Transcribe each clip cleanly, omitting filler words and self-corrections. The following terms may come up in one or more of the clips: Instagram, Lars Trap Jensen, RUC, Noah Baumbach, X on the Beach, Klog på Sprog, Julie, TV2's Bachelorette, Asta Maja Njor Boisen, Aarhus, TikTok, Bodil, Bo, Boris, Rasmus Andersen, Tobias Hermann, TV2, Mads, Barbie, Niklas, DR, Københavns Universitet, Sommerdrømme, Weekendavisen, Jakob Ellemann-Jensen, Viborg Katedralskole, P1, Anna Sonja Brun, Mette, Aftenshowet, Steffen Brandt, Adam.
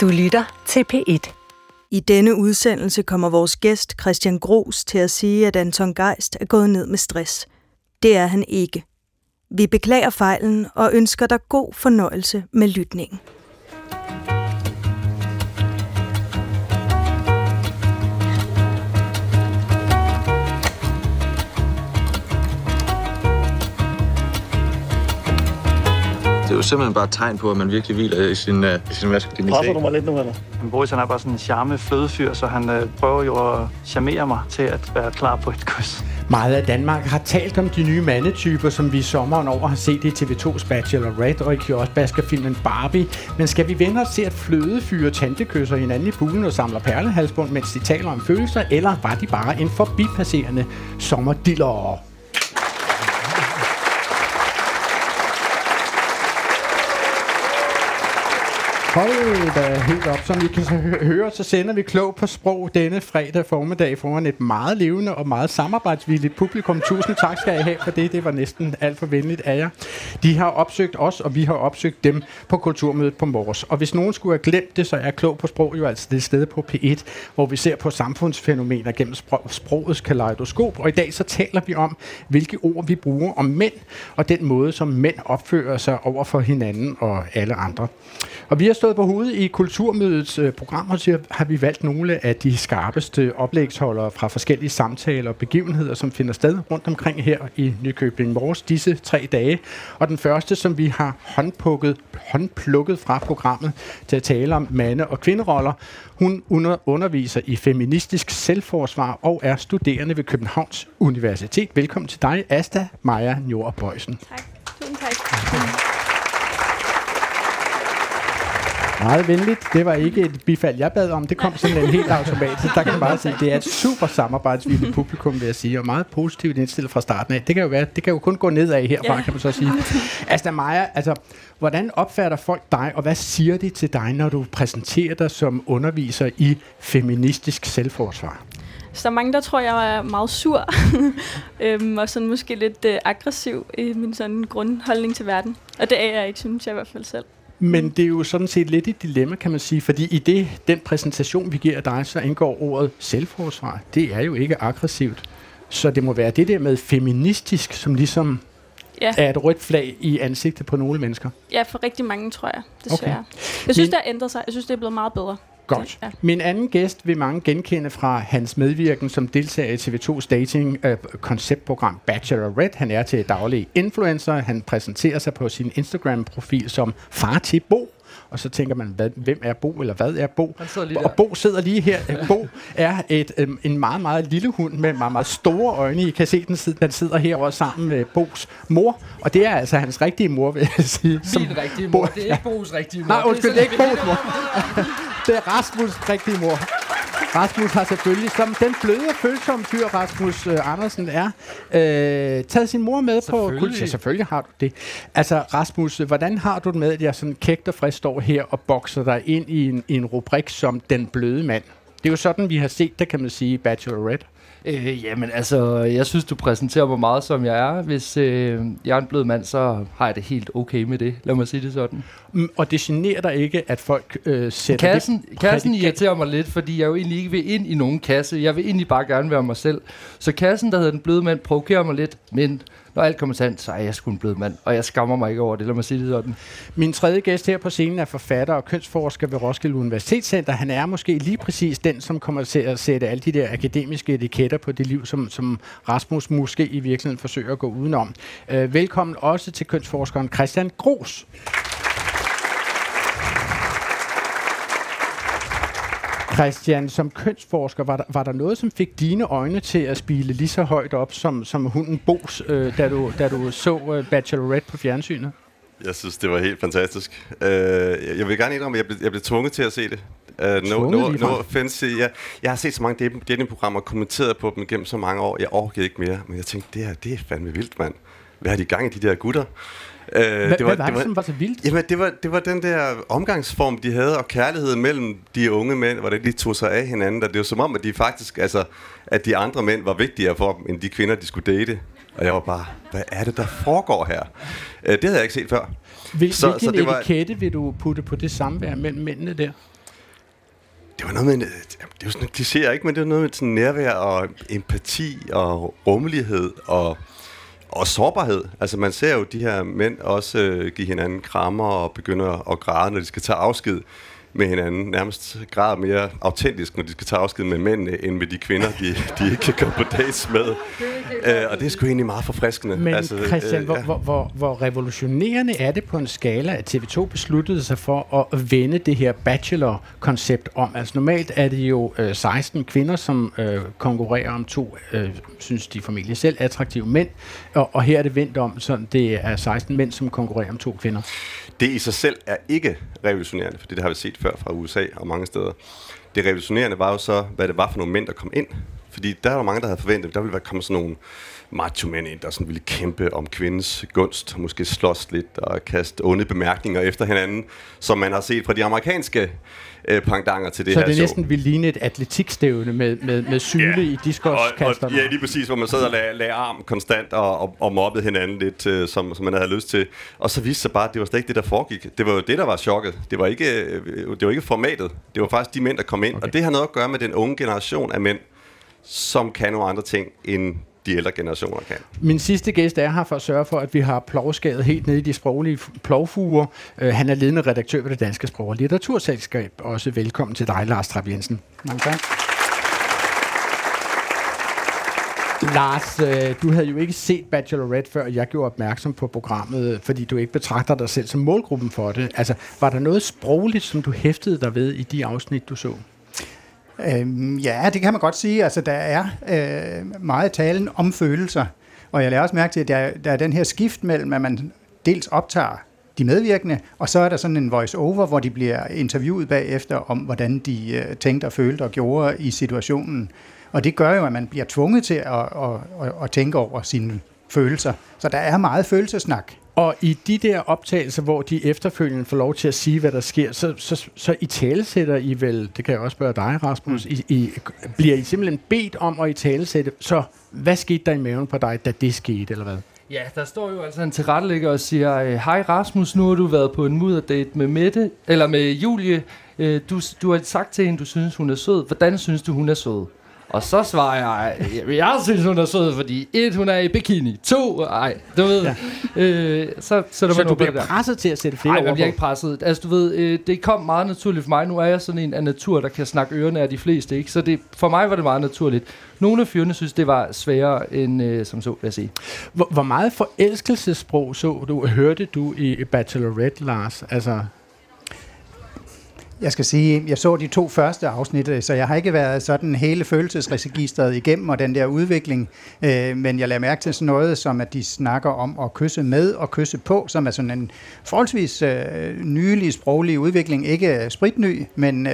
Du lytter til P1. I denne udsendelse kommer vores gæst Christian Groes til at sige, at Anton Geist er gået ned med stress. Det er han ikke. Vi beklager fejlen og ønsker dig god fornøjelse med lytningen. Det er jo simpelthen bare et tegn på, at man virkelig hviler i sin maskulinitet. Presser du mig lidt nu, eller? Boris er bare sådan en charme flødefyr, så han prøver jo at charmere mig til at være klar på et kys. Meget af Danmark har talt om de nye mandetyper, som vi i sommeren over har set i TV2's Bachelorette og i kioskbaskerfilmen Barbie. Men skal vi vende os til, at flødefyre tantekysser hinanden i poolen og samler perlehalsbund, mens de taler om følelser, eller var de bare en forbipasserende sommerdillere? Hold da helt op, som I kan høre, så sender vi Klog på Sprog denne fredag formiddag foran et meget levende og meget samarbejdsvilligt publikum. Tusind tak skal I have for det. Det var næsten alt for venligt af jer. De har opsøgt os, og vi har opsøgt dem på Kulturmødet på Mors. Og hvis nogen skulle have glemt det, så er Klog på Sprog jo altså det sted på P1, hvor vi ser på samfundsfænomener gennem sprogets kaleidoskop. Og i dag så taler vi om, hvilke ord vi bruger om mænd, og den måde, som mænd opfører sig over for hinanden og alle andre. Og vi har stået på hovedet i Kulturmødets program, og så har vi valgt nogle af de skarpeste oplægsholdere fra forskellige samtaler og begivenheder, som finder sted rundt omkring her i Nykøbing Mors disse 3 dage. Og den første, som vi har håndplukket fra programmet til at tale om mande- og kvinderoller, hun underviser i feministisk selvforsvar og er studerende ved Københavns Universitet. Velkommen til dig, Asta Maja Njor Boisen. Tak. Tusind tak. Meget venligt. Det var ikke et bifald, jeg bad om. Det kom sådan en helt automatisk. Der kan man bare sige, det er et super samarbejdsvilligt publikum, vil jeg sige, og meget positivt indstillet fra starten af. Det kan jo kun gå nedad herfra, kan man så sige. Asta Maja, altså, hvordan opfatter folk dig, og hvad siger de til dig, når du præsenterer dig som underviser i feministisk selvforsvar? Så der er mange, der tror, jeg er meget sur, og sådan måske lidt aggressiv i min sådan grundholdning til verden. Og det er jeg ikke, synes jeg i hvert fald selv. Men det er jo sådan set lidt et dilemma, kan man sige, fordi i den præsentation, vi giver dig, så indgår ordet selvforsvar. Det er jo ikke aggressivt. Så det må være det der med feministisk, som ligesom er et rødt flag i ansigtet på nogle mennesker. Ja, for rigtig mange, tror jeg, desværre. Okay. Jeg synes, det har ændret sig. Jeg synes, det er blevet meget bedre. Godt. Ja. Min anden gæst vil mange genkende fra hans medvirken som deltager i TV2's dating-konceptprogram Bachelorette. Han er til daglig influencer. Han præsenterer sig på sin Instagram-profil som far til Bo. Og så tænker man, hvem er Bo, eller hvad er Bo? Og Bo sidder lige her. Bo er en meget, meget lille hund med meget, meget store øjne. I kan se, den sidder herovre sammen med Bos mor. Og det er altså hans rigtige mor, vil jeg sige. Min rigtige mor. Det er ikke Bos rigtige mor. Nej, undskyld, det er ikke Bos mor. Det er Rasmus' rigtige mor. Rasmus har selvfølgelig, som den bløde og følsomme fyr, Rasmus Andersen er, taget sin mor med på kultur. Selvfølgelig har du det. Altså, Rasmus, hvordan har du det med, at jeg sådan kægt og frisk står her og bokser dig ind i en rubrik som den bløde mand? Det er jo sådan, vi har set det, kan man sige, Bachelorette. Jamen altså, jeg synes, du præsenterer mig meget, som jeg er. Hvis jeg er en blød mand, så har jeg det helt okay med det. Lad mig sige det sådan. Og det generer dig ikke, at folk sætter kassen, det? Kassen irriterer mig lidt, fordi jeg jo egentlig ikke vil ind i nogen kasse. Jeg vil egentlig bare gerne være mig selv. Så kassen, der hedder den bløde mand, provokerer mig lidt, men når alt kommer sandt, så er jeg sgu en blød mand, og jeg skammer mig ikke over det, lad mig sige det sådan. Min tredje gæst her på scenen er forfatter og kønsforsker ved Roskilde Universitetscenter. Han er måske lige præcis den, som kommer til at sætte alle de der akademiske etiketter på det liv, som Rasmus måske i virkeligheden forsøger at gå udenom. Velkommen også til kønsforskeren Christian Groes. Christian, som kønsforsker, var der noget, som fik dine øjne til at spille lige så højt op som hunden Bos, da du så Bachelorette på fjernsynet? Jeg synes, det var helt fantastisk. Jeg vil gerne indrømme, at jeg blev tvunget til at se det. Jeg har set så mange datingprogrammer og kommenteret på dem gennem så mange år. Jeg orkede ikke mere, men jeg tænkte, det er fandme vildt, mand. Hvad har de gang i de der gutter? Hvad var det, som var så vildt? Jamen, det var den der omgangsform, de havde, og kærligheden mellem de unge mænd, hvordan de tog sig af hinanden. Og det var som om, at de faktisk, altså, at de andre mænd var vigtigere for dem, end de kvinder, de skulle date. Og jeg var bare, hvad er det, der foregår her? Det havde jeg ikke set før. Hvilken etikette vil du putte på det samvær mellem mændene der? Det var noget med, det var sådan, de ser ikke, men det var noget med sådan nærvær og empati og rummelighed og sårbarhed. Altså man ser jo de her mænd også give hinanden krammer og begynder at græde, når de skal tage afsked med hinanden. Nærmest græder mere autentisk, når de skal tage afsked med mændene, end med de kvinder, de ikke kan komme på dates med. Og det er sgu egentlig meget forfriskende. Men altså, Christian, hvor revolutionerende er det på en skala, at TV2 besluttede sig for at vende det her bachelor-koncept om? Altså normalt er det jo 16 kvinder, som konkurrerer om to, synes de formentlig selv, attraktive mænd. Og her er det vendt om, så det er 16 mænd, som konkurrerer om to kvinder. Det i sig selv er ikke revolutionerende, for det har vi set før fra USA og mange steder. Det revolutionerende var jo så, hvad det var for nogle mænd, der kom ind. Fordi der var mange, der havde forventet, at der ville komme sådan nogle macho-mænd ind, der sådan ville kæmpe om kvindens gunst, måske slås lidt og kaste onde bemærkninger efter hinanden, som man har set fra de amerikanske pangdanger til det her show. Så det næsten ville ligne et atletikstævne med syle i diskoskasterne. Ja, lige præcis, hvor man sad og lagde arm konstant og mobbede hinanden lidt, som man havde lyst til. Og så viste sig bare, at det var slet ikke det, der foregik. Det var jo det, der var chokket. Det var ikke formatet. Det var faktisk de mænd, der kom ind. Okay. Og det har noget at gøre med den unge generation af mænd, som kan nogle andre ting, end de ældre generationer kan. Min sidste gæst er her for at sørge for, at vi har plovskabet helt nede i de sproglige plovfuger. Han er ledende redaktør ved Det Danske Sprog- og Litteraturselskab. Også velkommen til dig, Lars Trap Jensen. Mange tak. Lars, du havde jo ikke set Bachelorette før, jeg gjorde opmærksom på programmet, fordi du ikke betragter dig selv som målgruppen for det. Altså, var der noget sprogligt, som du hæftede dig ved i de afsnit, du så? Ja, det kan man godt sige. Altså, der er meget talen om følelser. Og jeg lader også mærke til, at der er den her skift mellem, at man dels optager de medvirkende, og så er der sådan en voice-over, hvor de bliver interviewet bagefter om, hvordan de tænkte og følte og gjorde i situationen. Og det gør jo, at man bliver tvunget til at tænke over sine følelser. Så der er meget følelsesnak. Og i de der optagelser, hvor de efterfølgende får lov til at sige, hvad der sker, så italesætter I vel, det kan jeg også spørge dig, Rasmus, bliver I simpelthen bedt om at italesætte, så hvad skete der i maven på dig, da det skete, eller hvad? Ja, der står jo altså en tilrettelægger og siger, hej Rasmus, nu har du været på en mudderdate med Mette, eller med Julie, du har sagt til hende, du synes hun er sød, hvordan synes du hun er sød? Og så svarer jeg synes, hun er sød, fordi 1, hun er i bikini, 2, du ved. Ja. Så du bliver presset til at sætte flere ord på? Nej, jeg bliver ikke presset. Altså, du ved, det kom meget naturligt for mig. Nu er jeg sådan en af natur, der kan snakke ørerne af de fleste, ikke? Så det, for mig var det meget naturligt. Nogle af fyrene synes, det var sværere end som så, vil jeg sige. Hvor meget forelskelsessprog hørte du i Bachelorette, Lars? Altså... Jeg skal sige, jeg så de 2 første afsnit, så jeg har ikke været sådan hele følelsesregisteret igennem og den der udvikling, men jeg lader mærke til sådan noget, som at de snakker om at kysse med og kysse på, som er sådan en forholdsvis nylig sproglig udvikling, ikke spritny, men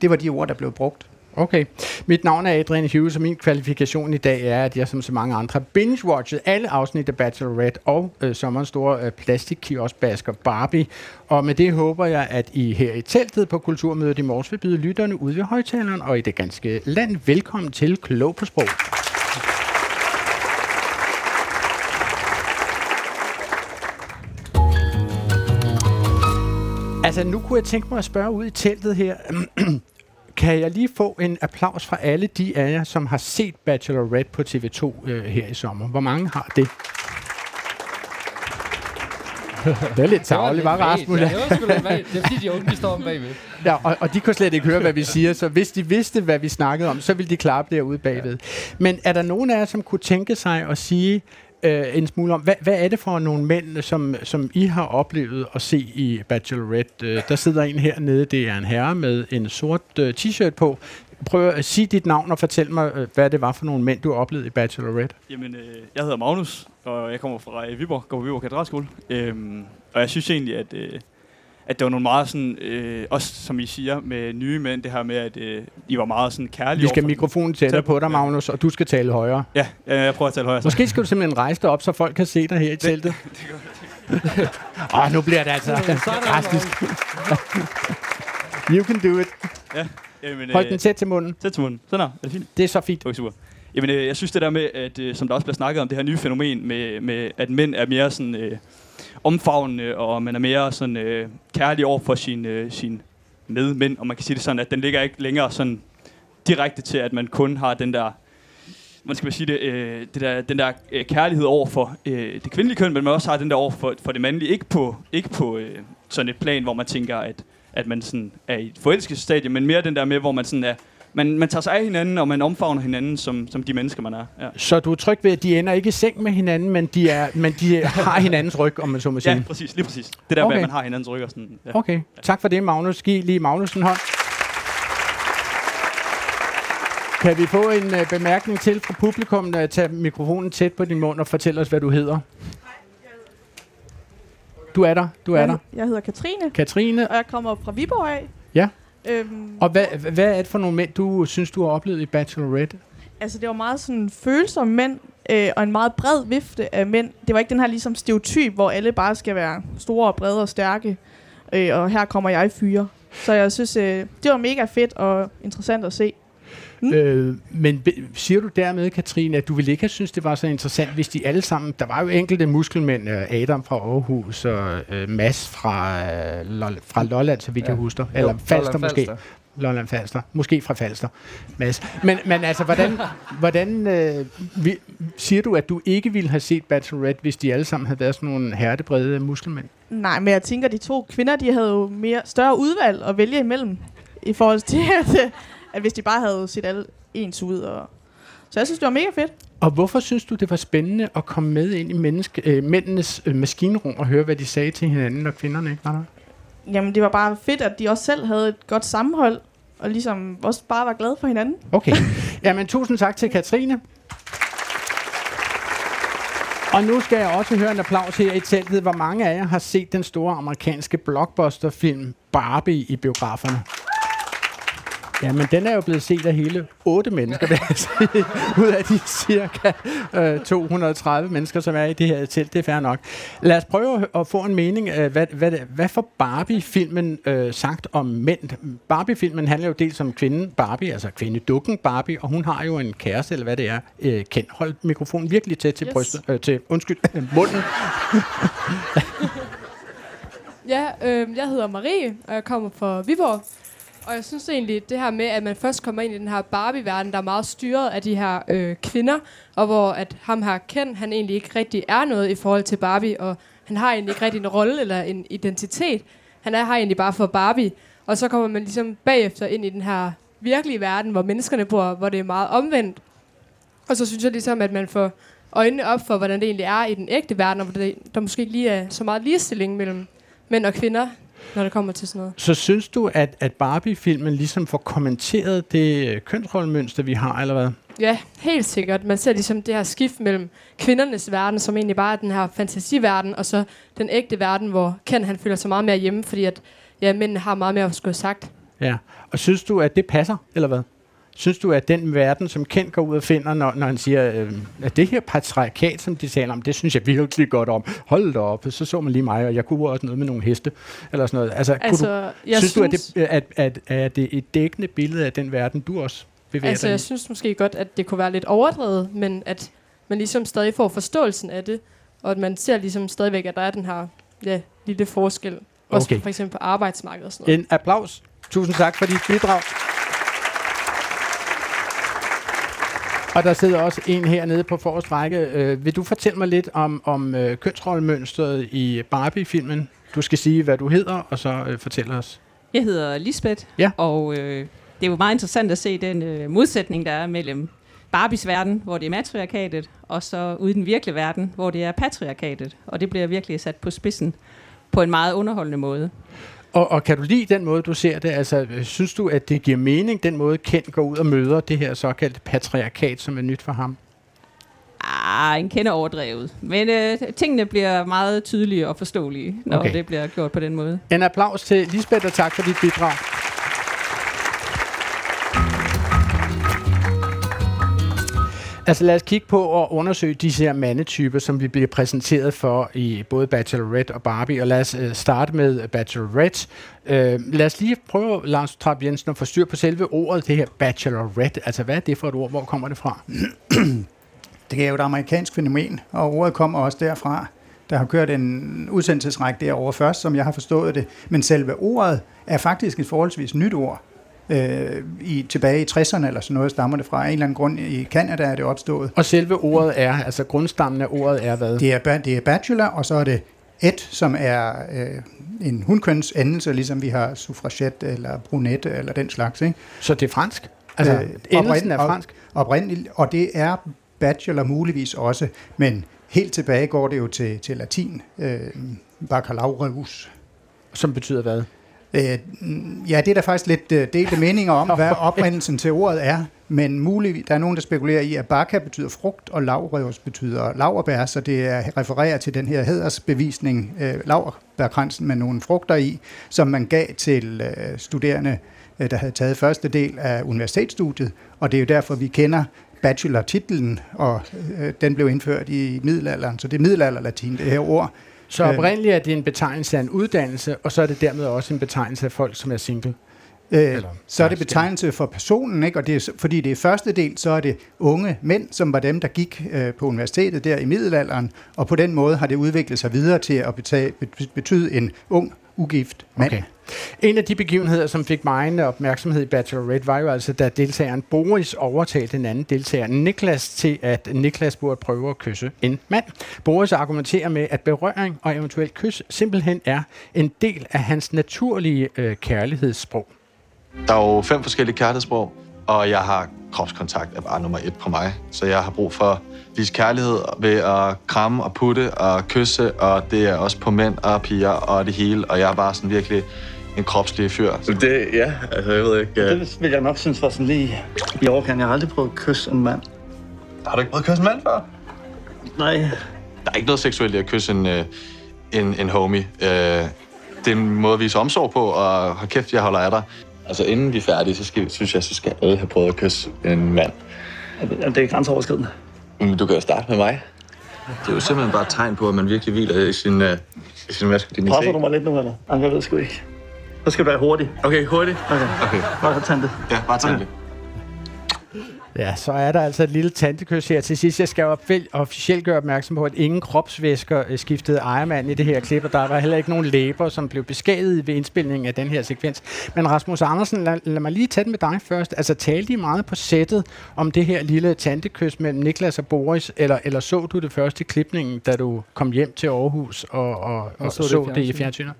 det var de ord, der blev brugt. Okay. Mit navn er Adrian Hughes, og min kvalifikation i dag er, at jeg som så mange andre binge-watchede alle afsnit af Bachelorette og sommerens store plastikkioskbasker Barbie. Og med det håber jeg, at I her i teltet på Kulturmødet i Mors vil byde lytterne ude ved højtaleren og i det ganske land velkommen til Klog på Sprog. Altså, nu kunne jeg tænke mig at spørge ud i teltet her... Kan jeg lige få en applaus fra alle de af jer, som har set Bachelorette på TV2 her i sommer? Hvor mange har det? Det er lidt tarveligt, var Rasmus? Ja, det var sgu lidt vagt. Det er fordi, de unge, de står om bagved. Ja, og de kunne slet ikke høre, hvad vi siger, så hvis de vidste, hvad vi snakkede om, så ville de klappe derude bagved. Ja. Men er der nogen af jer, som kunne tænke sig at sige en smule om, hvad er det for nogle mænd, som I har oplevet at se i Bachelorette? Der sidder en hernede, det er en herre med en sort t-shirt på. Prøv at sige dit navn og fortæl mig, hvad det var for nogle mænd, du oplevede i Bachelorette. Jamen, jeg hedder Magnus, og jeg kommer fra Viborg, går på Viborg Katedralskole. Og jeg synes egentlig, at det var nogle meget sådan, også som I siger, med nye mænd, det her med, at I var meget sådan kærlige. Vi skal mikrofonen tættere på dig, Magnus, og du skal tale højere. Ja, jeg prøver at tale højere. Så. Måske skal du simpelthen rejse dig op, så folk kan se dig her i teltet. Det Åh, nu bliver det altså drastisk. You can do it. Ja, hold den tæt til munden. Tæt til munden. Sådan her. Er det fint? Det er så fint. Okay, super. Jamen, jeg synes det der med, at, som der også bliver snakket om, det her nye fænomen med at mænd er mere sådan... omfavnende, og man er mere sådan kærlig over for sin med mænd, og man kan sige det sådan, at den ligger ikke længere sådan direkte til, at man kun har den der, man skal sige det, den der kærlighed over for det kvindelige køn, men man også har den der over for det mandlige, ikke på sådan et plan, hvor man tænker, at man sådan er i et forelskelsesstadie, men mere den der med, hvor man sådan er, man tager sig af hinanden, og man omfavner hinanden som de mennesker, man er. Ja. Så du er tryg ved, at de ender ikke i seng med hinanden, men de har hinandens ryg, om man så må sige. Ja, præcis. Lige præcis. Det der okay. Med, at man har hinandens ryg og sådan. Ja. Okay. Tak for det, Magnus. Giv lige Magnus en hånd. Kan vi få en bemærkning til fra publikum, der tager mikrofonen tæt på din mund og fortæller os, hvad du hedder? Du er der. Jeg hedder Katrine. Katrine. Og jeg kommer fra Viborg af. Ja. Og hvad er det for nogle mænd, du synes, du har oplevet i Bachelorette? Altså, det var meget sådan følsomme mænd, og en meget bred vifte af mænd. Det var ikke den her ligesom stereotyp, hvor alle bare skal være store og brede og stærke, og her kommer jeg fyre. Så jeg synes, det var mega fedt og interessant at se. Men siger du dermed, Katrine, at du ville ikke have synes, det var så interessant, hvis de alle sammen... Der var jo enkelte muskelmænd, Adam fra Aarhus og Mads fra Lolland, så vidt jeg husker. Ja. Eller Falster måske. Lolland Falster. Måske fra Falster. Mads. Men altså, hvordan siger du, at du ikke ville have set Bachelorette, hvis de alle sammen havde været sådan nogle hertebrede muskelmænd? Nej, men jeg tænker, de to kvinder, de havde jo større udvalg at vælge imellem i forhold til... at hvis de bare havde set alle ens ud. Så jeg synes, det var mega fedt. Og hvorfor synes du, det var spændende at komme med ind i mændenes maskinrum og høre, hvad de sagde til hinanden og kvinderne, ikke var der? Jamen, det var bare fedt, at de også selv havde et godt sammenhold, og ligesom også bare var glade for hinanden. Okay. Jamen, tusind tak til Katrine. Og nu skal jeg også høre en applaus her i teltet. Hvor mange af jer har set den store amerikanske blockbusterfilm Barbie i biograferne? Ja, men den er jo blevet set af hele 8 mennesker, ud af de cirka 230 mennesker, som er i det her telt. Det er fair nok. Lad os prøve at få en mening af, hvad får Barbie-filmen sagt om mænd? Barbie-filmen handler jo dels om kvinden Barbie, altså kvindedukken Barbie, og hun har jo en kæreste, eller hvad det er. Ken, hold mikrofonen virkelig tæt til brystet, munden. Ja, jeg hedder Marie, og jeg kommer fra Viborg. Og jeg synes egentlig, det her med, at man først kommer ind i den her Barbie-verden, der er meget styret af de her kvinder, og hvor at ham her Ken, han egentlig ikke rigtig er noget i forhold til Barbie, og han har egentlig ikke rigtig en rolle eller en identitet. Han er her egentlig bare for Barbie. Og så kommer man ligesom bagefter ind i den her virkelige verden, hvor menneskerne bor, hvor det er meget omvendt. Og så synes jeg ligesom, at man får øjnene op for, hvordan det egentlig er i den ægte verden, og der måske ikke lige er så meget ligestilling mellem mænd og kvinder, når det kommer til sådan noget. Så synes du, at Barbie-filmen ligesom får kommenteret det kønsrollemønster, vi har, eller hvad? Ja, helt sikkert. Man ser ligesom det her skift mellem kvindernes verden, som egentlig bare er den her fantasiverden, og så den ægte verden, hvor Ken han føler sig meget mere hjemme, fordi at mændene har meget mere at skulle have sagt. Ja, og synes du, at det passer, eller hvad? Synes du, at den verden, som Ken går ud og finder, når han siger, at det her patriarkat, som de taler om, det synes jeg virkelig godt om. Hold da op, så man lige mig, og jeg kunne også noget med nogle heste, eller sådan noget. Altså du, synes du, at det er et dækkende billede af den verden, du også bevæger dig i? Jeg synes måske godt, at det kunne være lidt overdrevet, men at man ligesom stadig får forståelsen af det, og at man ser ligesom stadigvæk, at der er den her lille forskel. Også okay. For eksempel på arbejdsmarkedet og sådan noget. En applaus. Tusind tak for dit bidrag. Og der sidder også en hernede på forreste række. Vil du fortælle mig lidt om kønsrollemønstret i Barbie-filmen? Du skal sige, hvad du hedder, og så fortæl os. Jeg hedder Lisbeth, ja. Og det er jo meget interessant at se den modsætning, der er mellem Barbies verden, hvor det er matriarkatet, og så ude i den virkelige verden, hvor det er patriarkatet. Og det bliver virkelig sat på spidsen på en meget underholdende måde. Og kan du lide den måde, du ser det? Altså, synes du, at det giver mening, den måde Ken går ud og møder det her såkaldte patriarkat, som er nyt for ham? En Ken er overdrevet. Men tingene bliver meget tydelige og forståelige, når det bliver gjort på den måde. En applaus til Lisbeth, og tak for dit bidrag. Altså lad os kigge på at undersøge de her mandetyper, som vi bliver præsenteret for i både Bachelorette og Barbie. Og lad os starte med Bachelorette. Lad os lige prøve, Lars Trap Jensen, at få styr på selve ordet, det her Bachelorette. Altså hvad er det for et ord? Hvor kommer det fra? Det er jo et amerikansk fænomen, og ordet kommer også derfra. Der har kørt en udsendelsesrække derovre først, som jeg har forstået det. Men selve ordet er faktisk et forholdsvis nyt ord. Tilbage i 60'erne eller sådan noget, stammer det fra. Af en eller anden grund i Canada er det opstået. Og selve ordet er, altså grundstammen af ordet er hvad? Det er bachelor, og så er det et, som er en hunkøns endelse, ligesom vi har suffragette eller brunette eller den slags. Ikke? Så det er fransk? Altså endelsen er fransk? Oprindeligt, og det er bachelor muligvis også, men helt tilbage går det jo til latin, baccalaureus. Som betyder hvad? Ja, det er der faktisk lidt delte meninger om, hvad oprindelsen til ordet er, men muligt, der er nogen, der spekulerer i, at bacca betyder frugt, og laureus betyder lauerbær, så det refererer til den her hædersbevisning, lauerbærkransen med nogle frugter i, som man gav til studerende, der havde taget første del af universitetsstudiet, og det er jo derfor, vi kender bachelor-titlen, og den blev indført i middelalderen, så det er middelalderlatin, det her ord. Så oprindeligt er det en betegnelse af en uddannelse, og så er det dermed også en betegnelse af folk, som er single? Så er det betegnelse for personen, ikke? Og det er, fordi det er første del, så er det unge mænd, som var dem, der gik på universitetet der i middelalderen, og på den måde har det udviklet sig videre til at betyde en ung, ugift mand. Okay. En af de begivenheder, som fik megen opmærksomhed i Bachelorette, var jo altså, da deltageren Boris overtalte den anden deltager, Niklas, til at Niklas burde prøve at kysse en mand. Boris argumenterer med, at berøring og eventuelt kys simpelthen er en del af hans naturlige kærlighedssprog. Der er jo 5 forskellige kærlighedssprog, og jeg har kropskontakt er bare nummer 1 på mig. Så jeg har brug for at vise kærlighed ved at kramme og putte og kysse, og det er også på mænd og piger og det hele, og jeg er bare sådan virkelig en kropslig fyr. Det, ja, altså jeg ved ikke. Det vil jeg nok synes var sådan lige i overkanten. Jeg har aldrig prøvet at kysse en mand. Har du ikke prøvet at kysse en mand før? Nej. Der er ikke noget seksuelt i at kysse en homie. Det er en måde at vise omsorg på, og hold kæft, jeg holder af dig. Altså inden vi er færdige, så skal alle have prøvet at kysse en mand. Det er grænseoverskridende. Du kan jo starte med mig. Det er jo simpelthen bare et tegn på, at man virkelig hviler i sin maskulinitet. Presser du mig lidt nu, eller? Jeg ved sgu ikke. Så skal det være hurtigt. Okay, hurtigt? Okay. Bare tante. Ja, bare tante. Ja, så er der altså et lille tantekys her til sidst. Jeg skal jo officielt gøre opmærksom på, at ingen kropsvæsker skiftede ejermanden i det her klip, og der var heller ikke nogen læber, som blev beskadiget ved indspilningen af den her sekvens. Men Rasmus Andersen, lad mig lige tage den med dig først. Altså, talte I meget på sættet om det her lille tantekys mellem Niklas og Boris, eller så du det først i klipningen, da du kom hjem til Aarhus og så det i fjernsynet?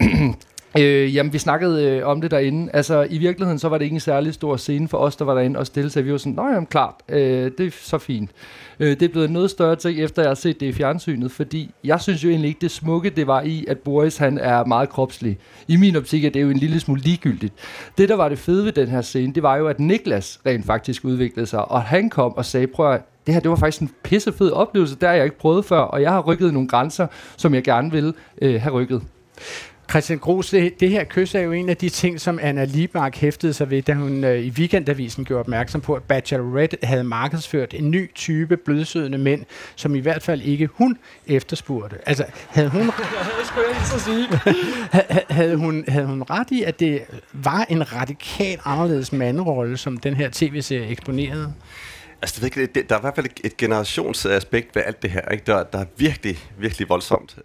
Jamen, vi snakkede om det derinde. Altså, i virkeligheden, så var det ikke en særlig stor scene for os, der var derinde og stille, så vi var sådan, nå jamen, klart, det er så fint. Det er blevet noget større ting, efter jeg har set det i fjernsynet, fordi jeg synes jo egentlig ikke, det smukke det var i, at Boris, han er meget kropslig. I min optik er det jo en lille smule ligegyldigt. Det, der var det fede ved den her scene, det var jo, at Niklas rent faktisk udviklede sig, og han kom og sagde, prøv, det her, det var faktisk en pissefed oplevelse, der har jeg ikke prøvet før, og jeg har rykket nogle grænser, som jeg gerne ville have rykket. Christian Groes, det her kys er jo en af de ting, som Anna Liebark hæftede sig ved, da hun i Weekendavisen gjorde opmærksom på, at Bachelorette havde markedsført en ny type blødsødende mænd, som i hvert fald ikke hun efterspurgte. Altså, havde hun... havde hun ret i, at det var en radikalt anderledes manderolle, som den her tv-serie eksponerede? Altså, der er i hvert fald et generationsaspekt ved alt det her, ikke? Der er virkelig, virkelig voldsomt...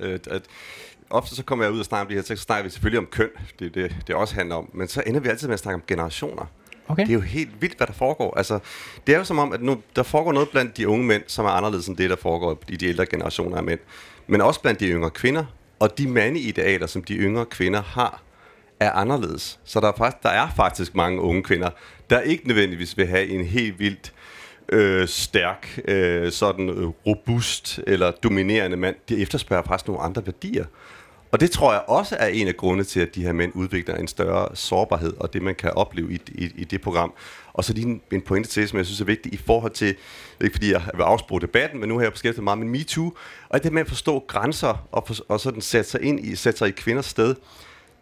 Ofte så kommer jeg ud og snakker om det her, så snakker vi selvfølgelig om køn, det også handler om, men så ender vi altid med at snakke om generationer. Okay. Det er jo helt vildt, hvad der foregår. Altså, det er jo som om, at nu, der foregår noget blandt de unge mænd, som er anderledes end det, der foregår i de ældre generationer af mænd, men også blandt de yngre kvinder, og de mandeidealer, som de yngre kvinder har, er anderledes. Så der er faktisk mange unge kvinder, der ikke nødvendigvis vil have en helt vildt stærk, sådan robust eller dominerende mand. De efterspørger faktisk nogle andre værdier. Og det tror jeg også er en af grundene til, at de her mænd udvikler en større sårbarhed, og det man kan opleve i det program. Og så lige en pointe til, som jeg synes er vigtig i forhold til, ikke fordi jeg vil afspore debatten, men nu har jeg beskæftiget meget med MeToo, og det med at forstå grænser og sådan sætte sig i kvinders sted,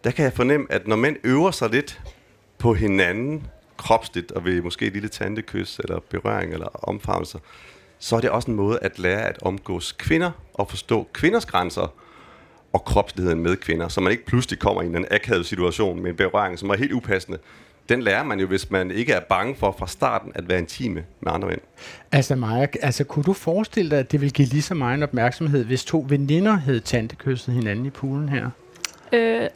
der kan jeg fornemme, at når mænd øver sig lidt på hinanden, kropsligt, og ved måske et lille tantekys, eller berøring, eller omfavnelser, så er det også en måde at lære at omgås kvinder, og forstå kvinders grænser, og kropsligheden med kvinder, så man ikke pludselig kommer i en akavet situation med en berøring, som er helt upassende. den lærer man jo, hvis man ikke er bange for fra starten at være intime med andre mænd. Altså Maja, altså, kunne du forestille dig, at det ville give lige så meget en opmærksomhed, hvis to veninder havde tantekysset hinanden i poolen her?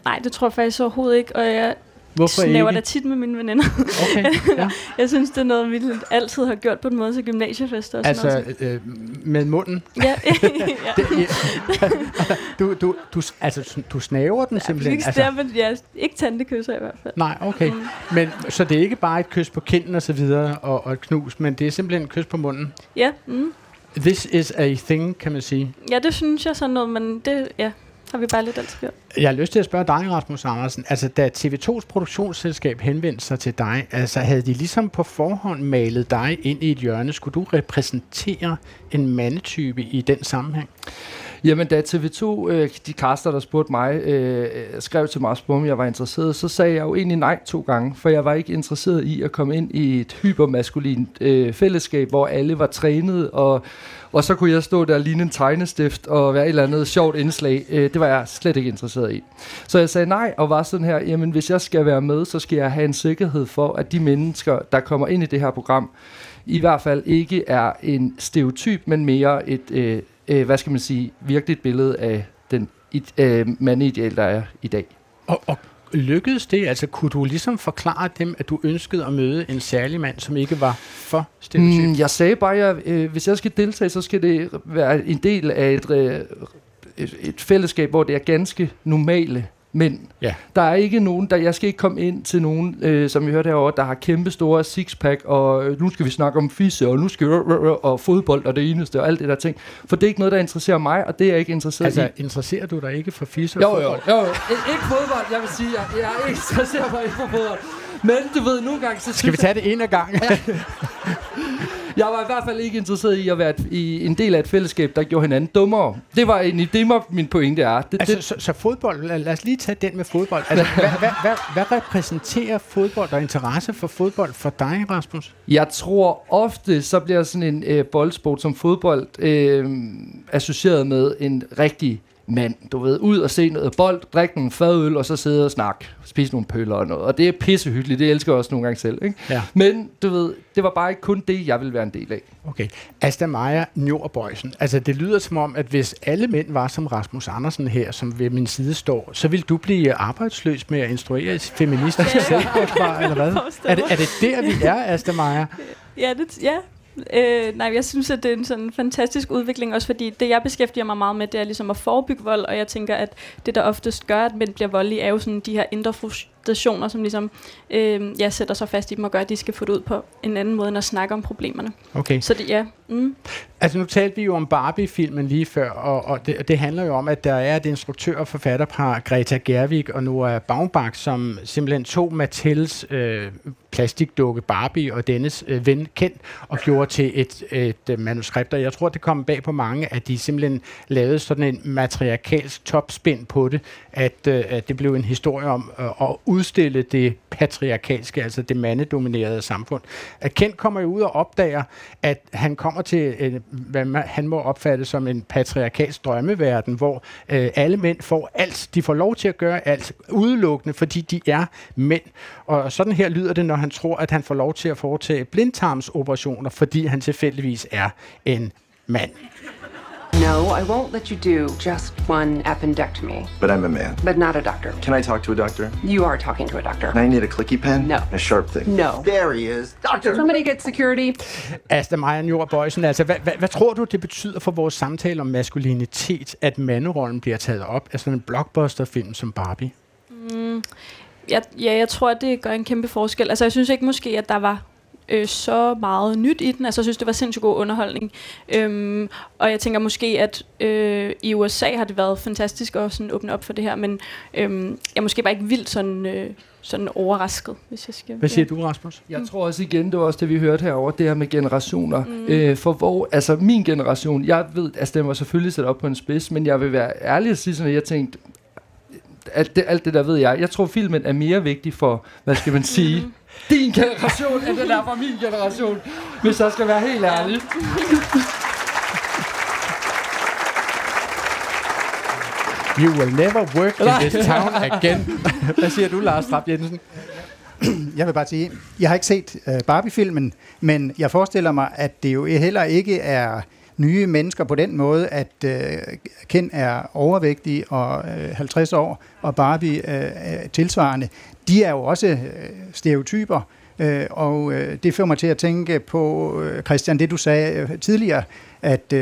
Nej, det tror jeg faktisk overhovedet ikke, og jeg snæver da tit med mine veninder. Okay, ja. Jeg synes, det er noget, vi altid har gjort på en måde til gymnasiefester og sådan noget. Altså, med munden? Ja. Du snæver den simpelthen? Ja, ikke tantekysser i hvert fald. Nej, okay. Men, så det er ikke bare et kys på kinden og så videre, og et knus, men det er simpelthen et kys på munden? Ja. Mm. This is a thing, kan man sige. Ja, det synes jeg sådan noget, men det... Ja. Har vi bare lidt altid gjort. Jeg har lyst til at spørge dig, Rasmus Andersen. Altså, da TV2's produktionsselskab henvendte sig til dig, altså, havde de ligesom på forhånd malet dig ind i et hjørne? Skulle du repræsentere en mandetype i den sammenhæng? Jamen, da TV2, de kaster, der spurgte mig, skrev til mig og spurgte, om jeg var interesseret, så sagde jeg jo egentlig nej 2 gange, for jeg var ikke interesseret i at komme ind i et hypermaskulint fællesskab, hvor alle var trænet, og så kunne jeg stå der og ligne en tegnestift og være et eller andet sjovt indslag. Det var jeg slet ikke interesseret i. Så jeg sagde nej og var sådan her, jamen hvis jeg skal være med, så skal jeg have en sikkerhed for, at de mennesker, der kommer ind i det her program, i hvert fald ikke er en stereotyp, men mere et... hvad skal man sige, virkelig et billede af den mandeideal, der er i dag. Og lykkedes det? Altså, kunne du ligesom forklare dem, at du ønskede at møde en særlig mand, som ikke var for stereotyp? Jeg sagde bare, at hvis jeg skal deltage, så skal det være en del af et fællesskab, hvor det er ganske normale mænd. Ja. Der er ikke nogen, jeg skal ikke komme ind til nogen, som vi hørte herovre, der har kæmpe store sixpack, og nu skal vi snakke om fisse, og nu skal vi, og fodbold, og det eneste, og alt det der ting. For det er ikke noget, der interesserer mig, og det er jeg ikke interesseret i. Altså, interesserer du dig ikke for fisse og fodbold? Jo. Ikke fodbold, jeg vil sige. Jeg er ikke interesseret mig ikke for fodbold. Men du ved, nogle gange... Så skal vi tage det en af gangen? Jeg var i hvert fald ikke interesseret i at være i en del af et fællesskab, der gjorde hinanden dummere. Det var egentlig det, min pointe er. Så fodbold, lad os lige tage den med fodbold. Altså, hvad repræsenterer fodbold og interesse for fodbold for dig, Rasmus? Jeg tror ofte, så bliver sådan en boldsport som fodbold associeret med en rigtig mand. Du ved, ud og se noget bold, drikke nogle fadøl, og så sidde og snakke, spise nogle pøller og noget. Og det er pissehyggeligt, det elsker jeg også nogle gange selv. Ikke? Ja. Men du ved, det var bare ikke kun det, jeg ville være en del af. Okay. Asta Maja Njor Boisen. Altså, det lyder som om, at hvis alle mænd var som Rasmus Andersen her, som ved min side står, så ville du blive arbejdsløs med at instruere feministiske selvforsvar, eller hvad? Er det der, vi er, Asta Maja? Ja. Nej, jeg synes, at det er en sådan fantastisk udvikling, også fordi det, jeg beskæftiger mig meget med, det er ligesom at forebygge vold, og jeg tænker, at det, der oftest gør, at mænd bliver voldelige, er jo sådan de her indre frustrationer, som ligesom sætter sig fast i dem og gør, at de skal få det ud på en anden måde, end at snakke om problemerne. Okay. Så det, ja. Mm. Altså, nu talte vi jo om Barbie-filmen lige før, og det handler jo om, at der er et instruktør- og forfatterpar, Greta Gerwig og Noah Baumbach, som simpelthen tog Mathildes plastikdukke Barbie og dennes ven Ken og gjorde til et manuskript, og jeg tror, det kom bag på mange, at de simpelthen lavede sådan en matriarkalsk topspind på det, at det blev en historie om at udstille det patriarkalske, altså det mandedominerede samfund. Ken kommer jo ud og opdager, at han kommer til, hvad han må opfatte som en patriarkalsk drømmeverden, hvor alle mænd får alt, de får lov til at gøre alt, udelukkende, fordi de er mænd. Og sådan her lyder det, når han tror, at han får lov til at foretage blindtarmsoperationer, fordi han tilfældigvis er en mand. No, I won't let you do just one appendectomy. But I'm a man. But not a doctor. Can I talk to a doctor? You are talking to a doctor. And I need a clicky pen? No. A sharp thing? No. There he is. Doctor! Somebody get security. Asta Maja Njor Boisen, altså, hvad tror du, det betyder for vores samtale om maskulinitet, at manderollen bliver taget op af sådan en blockbusterfilm som Barbie? Jeg tror, at det gør en kæmpe forskel. Altså, jeg synes ikke måske, at der var så meget nyt i den. Altså, jeg synes, det var sindssygt god underholdning. Og jeg tænker måske, at i USA har det været fantastisk at sådan åbne op for det her, men jeg er måske bare ikke vildt sådan overrasket, hvis jeg skal... Hvad siger du, Rasmus? Jeg tror også igen, det var også det, vi hørte herover, det her med generationer. For hvor... Altså, min generation, jeg ved, altså, den var selvfølgelig sat op på en spids, men jeg vil være ærlig at sige sådan, at jeg tænkte... Alt det der ved jeg. Jeg tror, filmen er mere vigtig for, hvad skal man sige, din generation, end den er for min generation, hvis jeg skal være helt ærlig. You will never work in this town again. Hvad siger du, Lars Trap Jensen? Jeg vil bare sige, jeg har ikke set Barbie-filmen, men jeg forestiller mig, at det jo heller ikke er nye mennesker på den måde, at Ken er overvægtig og 50 år, og Barbie tilsvarende. De er jo også stereotyper, og det får mig til at tænke på, Christian, det du sagde tidligere, at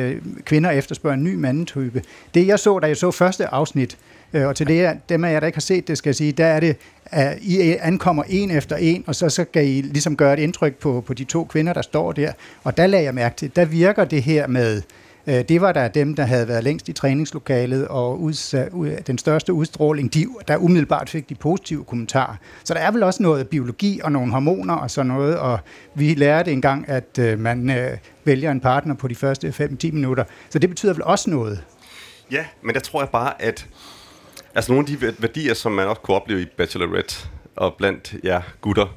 kvinder efterspørger en ny mandetype. Det jeg så, da jeg så første afsnit, og til det, dem af jer, der ikke har set det, skal jeg sige, der er det, at I ankommer en efter en, og så skal I ligesom gøre et indtryk på de to kvinder, der står der. Og der lagde jeg mærke til, der virker det her med, det var der dem, der havde været længst i træningslokalet, og den største udstråling, der umiddelbart fik de positive kommentarer. Så der er vel også noget biologi og nogle hormoner og sådan noget, og vi lærte engang, at man vælger en partner på de første 5-10 minutter. Så det betyder vel også noget? Ja, men der tror jeg bare, at altså nogle af de værdier, som man også kunne opleve i Bachelorette og blandt gutter,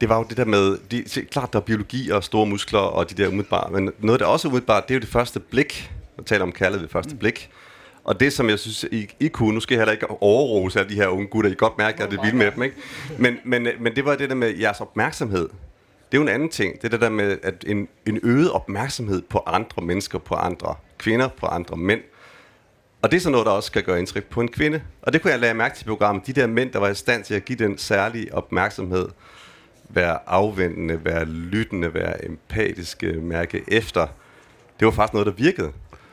det var jo det der med, klart der er biologi og store muskler og de der umiddelbare, men noget der også er umiddelbart, det er jo det første blik. Jeg taler om kærlighed ved første blik. Og det som jeg synes, I kunne, nu skal jeg heller ikke overrose alle de her unge gutter, I godt mærker, at det er vildt med dem, ikke? Men det var det der med jeres opmærksomhed. Det er jo en anden ting. Det er det der med, at en øget opmærksomhed på andre mennesker, på andre kvinder, på andre mænd. Og det er sådan noget, der også skal gøre indtryk på en kvinde. Og det kunne jeg lade mærke til programmet. De der mænd, der var i stand til at give den særlige opmærksomhed. Være afvendende, være lyttende, være empatiske, mærke efter. Det var faktisk noget, der virkede.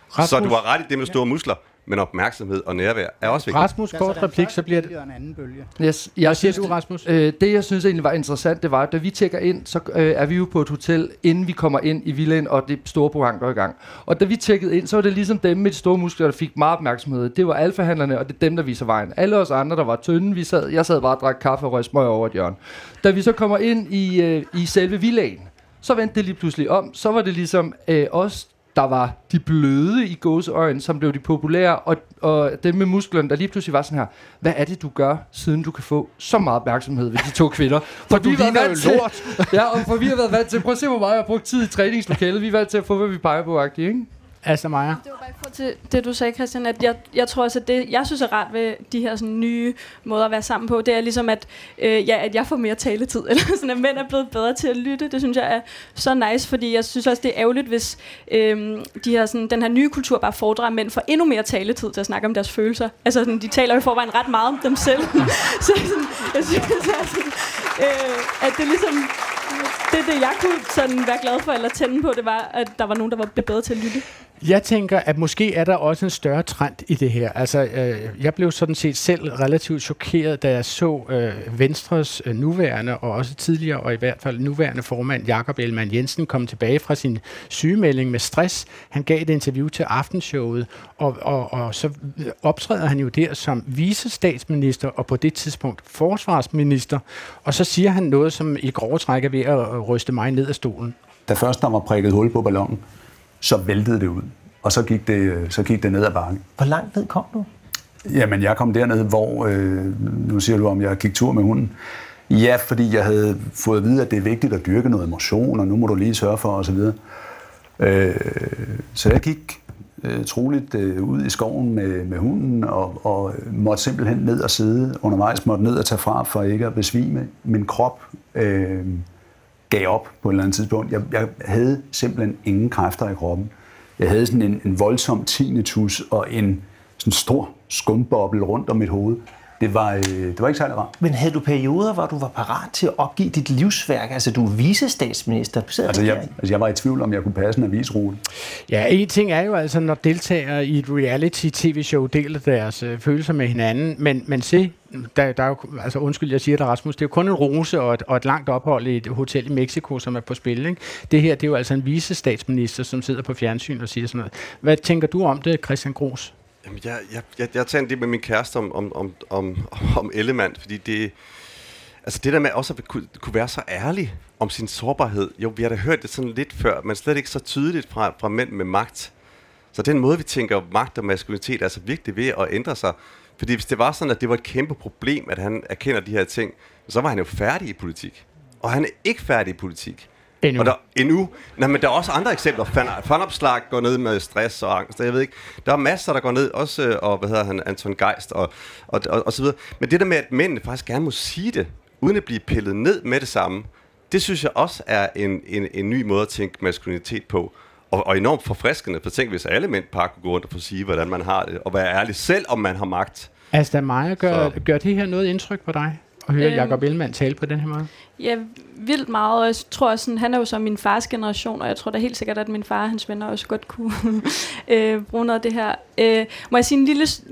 Rasmus. Så du var ret i det med store muskler. Men opmærksomhed og nærvær er også vigtigt. Rasmus, kort replik, så bliver det en anden bølge. Yes, jeg siger du, Rasmus? Det, jeg synes egentlig var interessant, det var, at da vi tjekker ind, så er vi jo på et hotel, inden vi kommer ind i villaen, og det store program går i gang. Og da vi tjekkede ind, så var det ligesom dem med de store muskler, der fik meget opmærksomhed. Det var alfahandlerne, og det er dem, der viser vejen. Alle os andre, der var tynde, jeg sad bare og drak kaffe og røg smøg over et hjørne. Da vi så kommer ind i selve villaen, så vendte det lige pludselig om. Så var det ligesom os, der var de bløde i gåseøjne, som blev de populære, og dem med musklerne, der lige pludselig var sådan her, hvad er det, du gør, siden du kan få så meget opmærksomhed ved de to kvinder? For du ligner jo lort! Ja, og for vi har været vant til, prøv at se, hvor meget jeg har brugt tid i træningslokalet, vi er vant til at få, hvad vi peger på, ikke? Asta Maja. Det var bare for til det, du sagde, Christian, at jeg tror også, at det, jeg synes er rart ved de her sådan, nye måder at være sammen på, det er ligesom, at jeg får mere taletid, eller sådan, at mænd er blevet bedre til at lytte. Det synes jeg er så nice, fordi jeg synes også, det er ærgerligt, hvis den her nye kultur bare fordrer, at mænd får endnu mere taletid til at snakke om deres følelser. Altså, sådan, de taler jo i forvejen ret meget om dem selv. Så sådan, jeg synes, at det ligesom... Det jeg kunne sådan være glad for eller tænde på, det var, at der var nogen, der var bedre til at lytte. Jeg tænker, at måske er der også en større trend i det her. Altså, jeg blev sådan set selv relativt chokeret, da jeg så Venstres nuværende og også tidligere, og i hvert fald nuværende formand, Jakob Ellemann-Jensen, komme tilbage fra sin sygemelding med stress. Han gav et interview til Aftenshowet, og så optræder han jo der som vicestatsminister, og på det tidspunkt forsvarsminister, og så siger han noget, som i grove træk er ved at ryste mig ned af stolen. Da først der var prikket hul på ballonen, så væltede det ud, og så gik det ned ad bakken. Hvor langt ned kom du? Jamen, jeg kom dernede, hvor, nu siger du om, jeg gik tur med hunden. Ja, fordi jeg havde fået at vide, at det er vigtigt at dyrke noget emotion, og nu må du lige sørge for, og så videre. Så jeg gik troligt ud i skoven med hunden, og måtte simpelthen ned og sidde undervejs, måtte ned og tage fra, for ikke at besvime. Min krop gav op på et eller andet tidspunkt. Jeg havde simpelthen ingen kræfter i kroppen. Jeg havde sådan en voldsom tinnitus og en sådan stor skumboble rundt om mit hoved. Det var ikke særlig rart. Men havde du perioder, hvor du var parat til at opgive dit livsværk? Altså, du er vicestatsminister. Jeg var i tvivl om, jeg kunne passe en avisrute. Ja, en ting er jo altså, når deltagere i et reality-tv-show deler deres følelser med hinanden, men se, der er jo, altså undskyld, jeg siger det, Rasmus, det er jo kun en rose og et langt ophold i et hotel i Mexico, som er på spil, ikke? Det her, det er jo altså en vicestatsminister, som sidder på fjernsyn og siger sådan noget. Hvad tænker du om det, Christian Groes? Jeg tager det med min kæreste om Ellemann, fordi det, altså det der med også at kunne være så ærlig om sin sårbarhed, jo, vi har da hørt det sådan lidt før, men slet ikke så tydeligt fra mænd med magt. Så den måde, vi tænker magt og maskulinitet, er så virkelig ved at ændre sig. Fordi hvis det var sådan, at det var et kæmpe problem, at han erkender de her ting, så var han jo færdig i politik. Og han er ikke færdig i politik. Endnu. Nej, men der er også andre eksempler. Fanopslag går ned med stress og angst, jeg ved ikke. Der er masser, der går ned, også og Anton Geist og så videre. Men det der med, at mændene faktisk gerne må sige det, uden at blive pillet ned med det samme, det synes jeg også er en ny måde at tænke maskulinitet på. Og enormt forfriskende, for tænk, hvis alle mænd bare kunne gå rundt og få sige, hvordan man har det, og være ærlig selv, om man har magt. Asta Maja, gør det her noget indtryk på dig? At høre Jakob Ellemann tale på den her måde? Ja, vildt meget, og jeg tror også, han er jo så min fars generation, og jeg tror da helt sikkert, at min far og hans venner også godt kunne bruge noget af det her. Må jeg sige en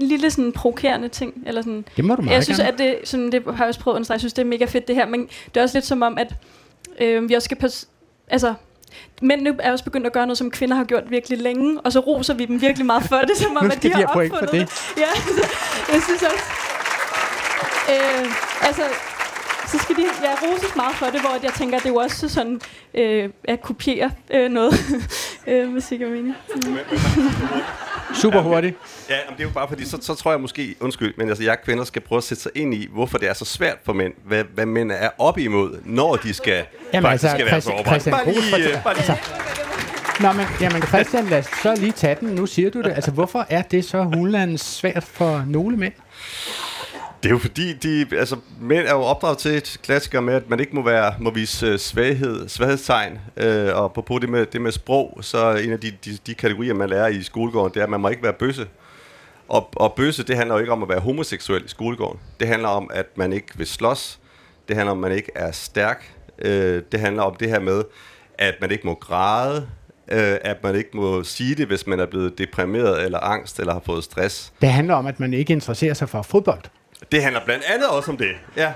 lille sådan provokerende ting? Eller sådan, det må du meget. Jeg synes, at det, sådan, det har jeg også prøvet at understrege, jeg synes, det er mega fedt det her, men det er også lidt som om, at vi også skal passe, altså, mændene er også begyndt at gøre noget, som kvinder har gjort virkelig længe, og så roser vi dem virkelig meget for det, som om at de har opfundet det. Ja, altså, jeg synes også, altså, så skal de roses meget for det, hvor jeg tænker, at det er jo også sådan at kopiere noget musik og mening. Super hurtigt. Ja, men det er jo bare fordi, så tror jeg måske, undskyld, men altså, jeg kvinder skal prøve at sætte sig ind i, hvorfor det er så svært for mænd, hvad mænd er op imod, når de skal, jamen, faktisk altså, skal være sårbare. Nå, men jamen, Christian, lad så lige tage den, nu siger du det. Altså, hvorfor er det så hullandet svært for nogle mænd? Det er jo fordi, mænd er jo opdraget til et klassiker med, at man ikke må vise svaghedstegn. Og apropos det med sprog, så en af de kategorier, man lærer i skolegården, det er, at man må ikke være bøsse. Og bøsse, det handler jo ikke om at være homoseksuel i skolegården. Det handler om, at man ikke vil slås. Det handler om, at man ikke er stærk. Det handler om det her med, at man ikke må græde. At man ikke må sige det, hvis man er blevet deprimeret eller angst eller har fået stress. Det handler om, at man ikke interesserer sig for fodbold. Det handler blandt andet også om det, ja.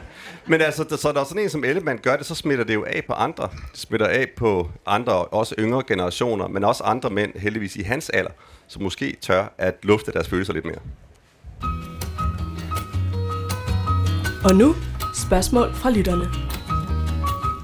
Men altså, så er der sådan en som Ellemann gør det, så smitter det jo af på andre. Det smitter af på andre, også yngre generationer, men også andre mænd, heldigvis i hans alder, som måske tør at lufte deres følelser lidt mere. Og nu, spørgsmål fra lytterne.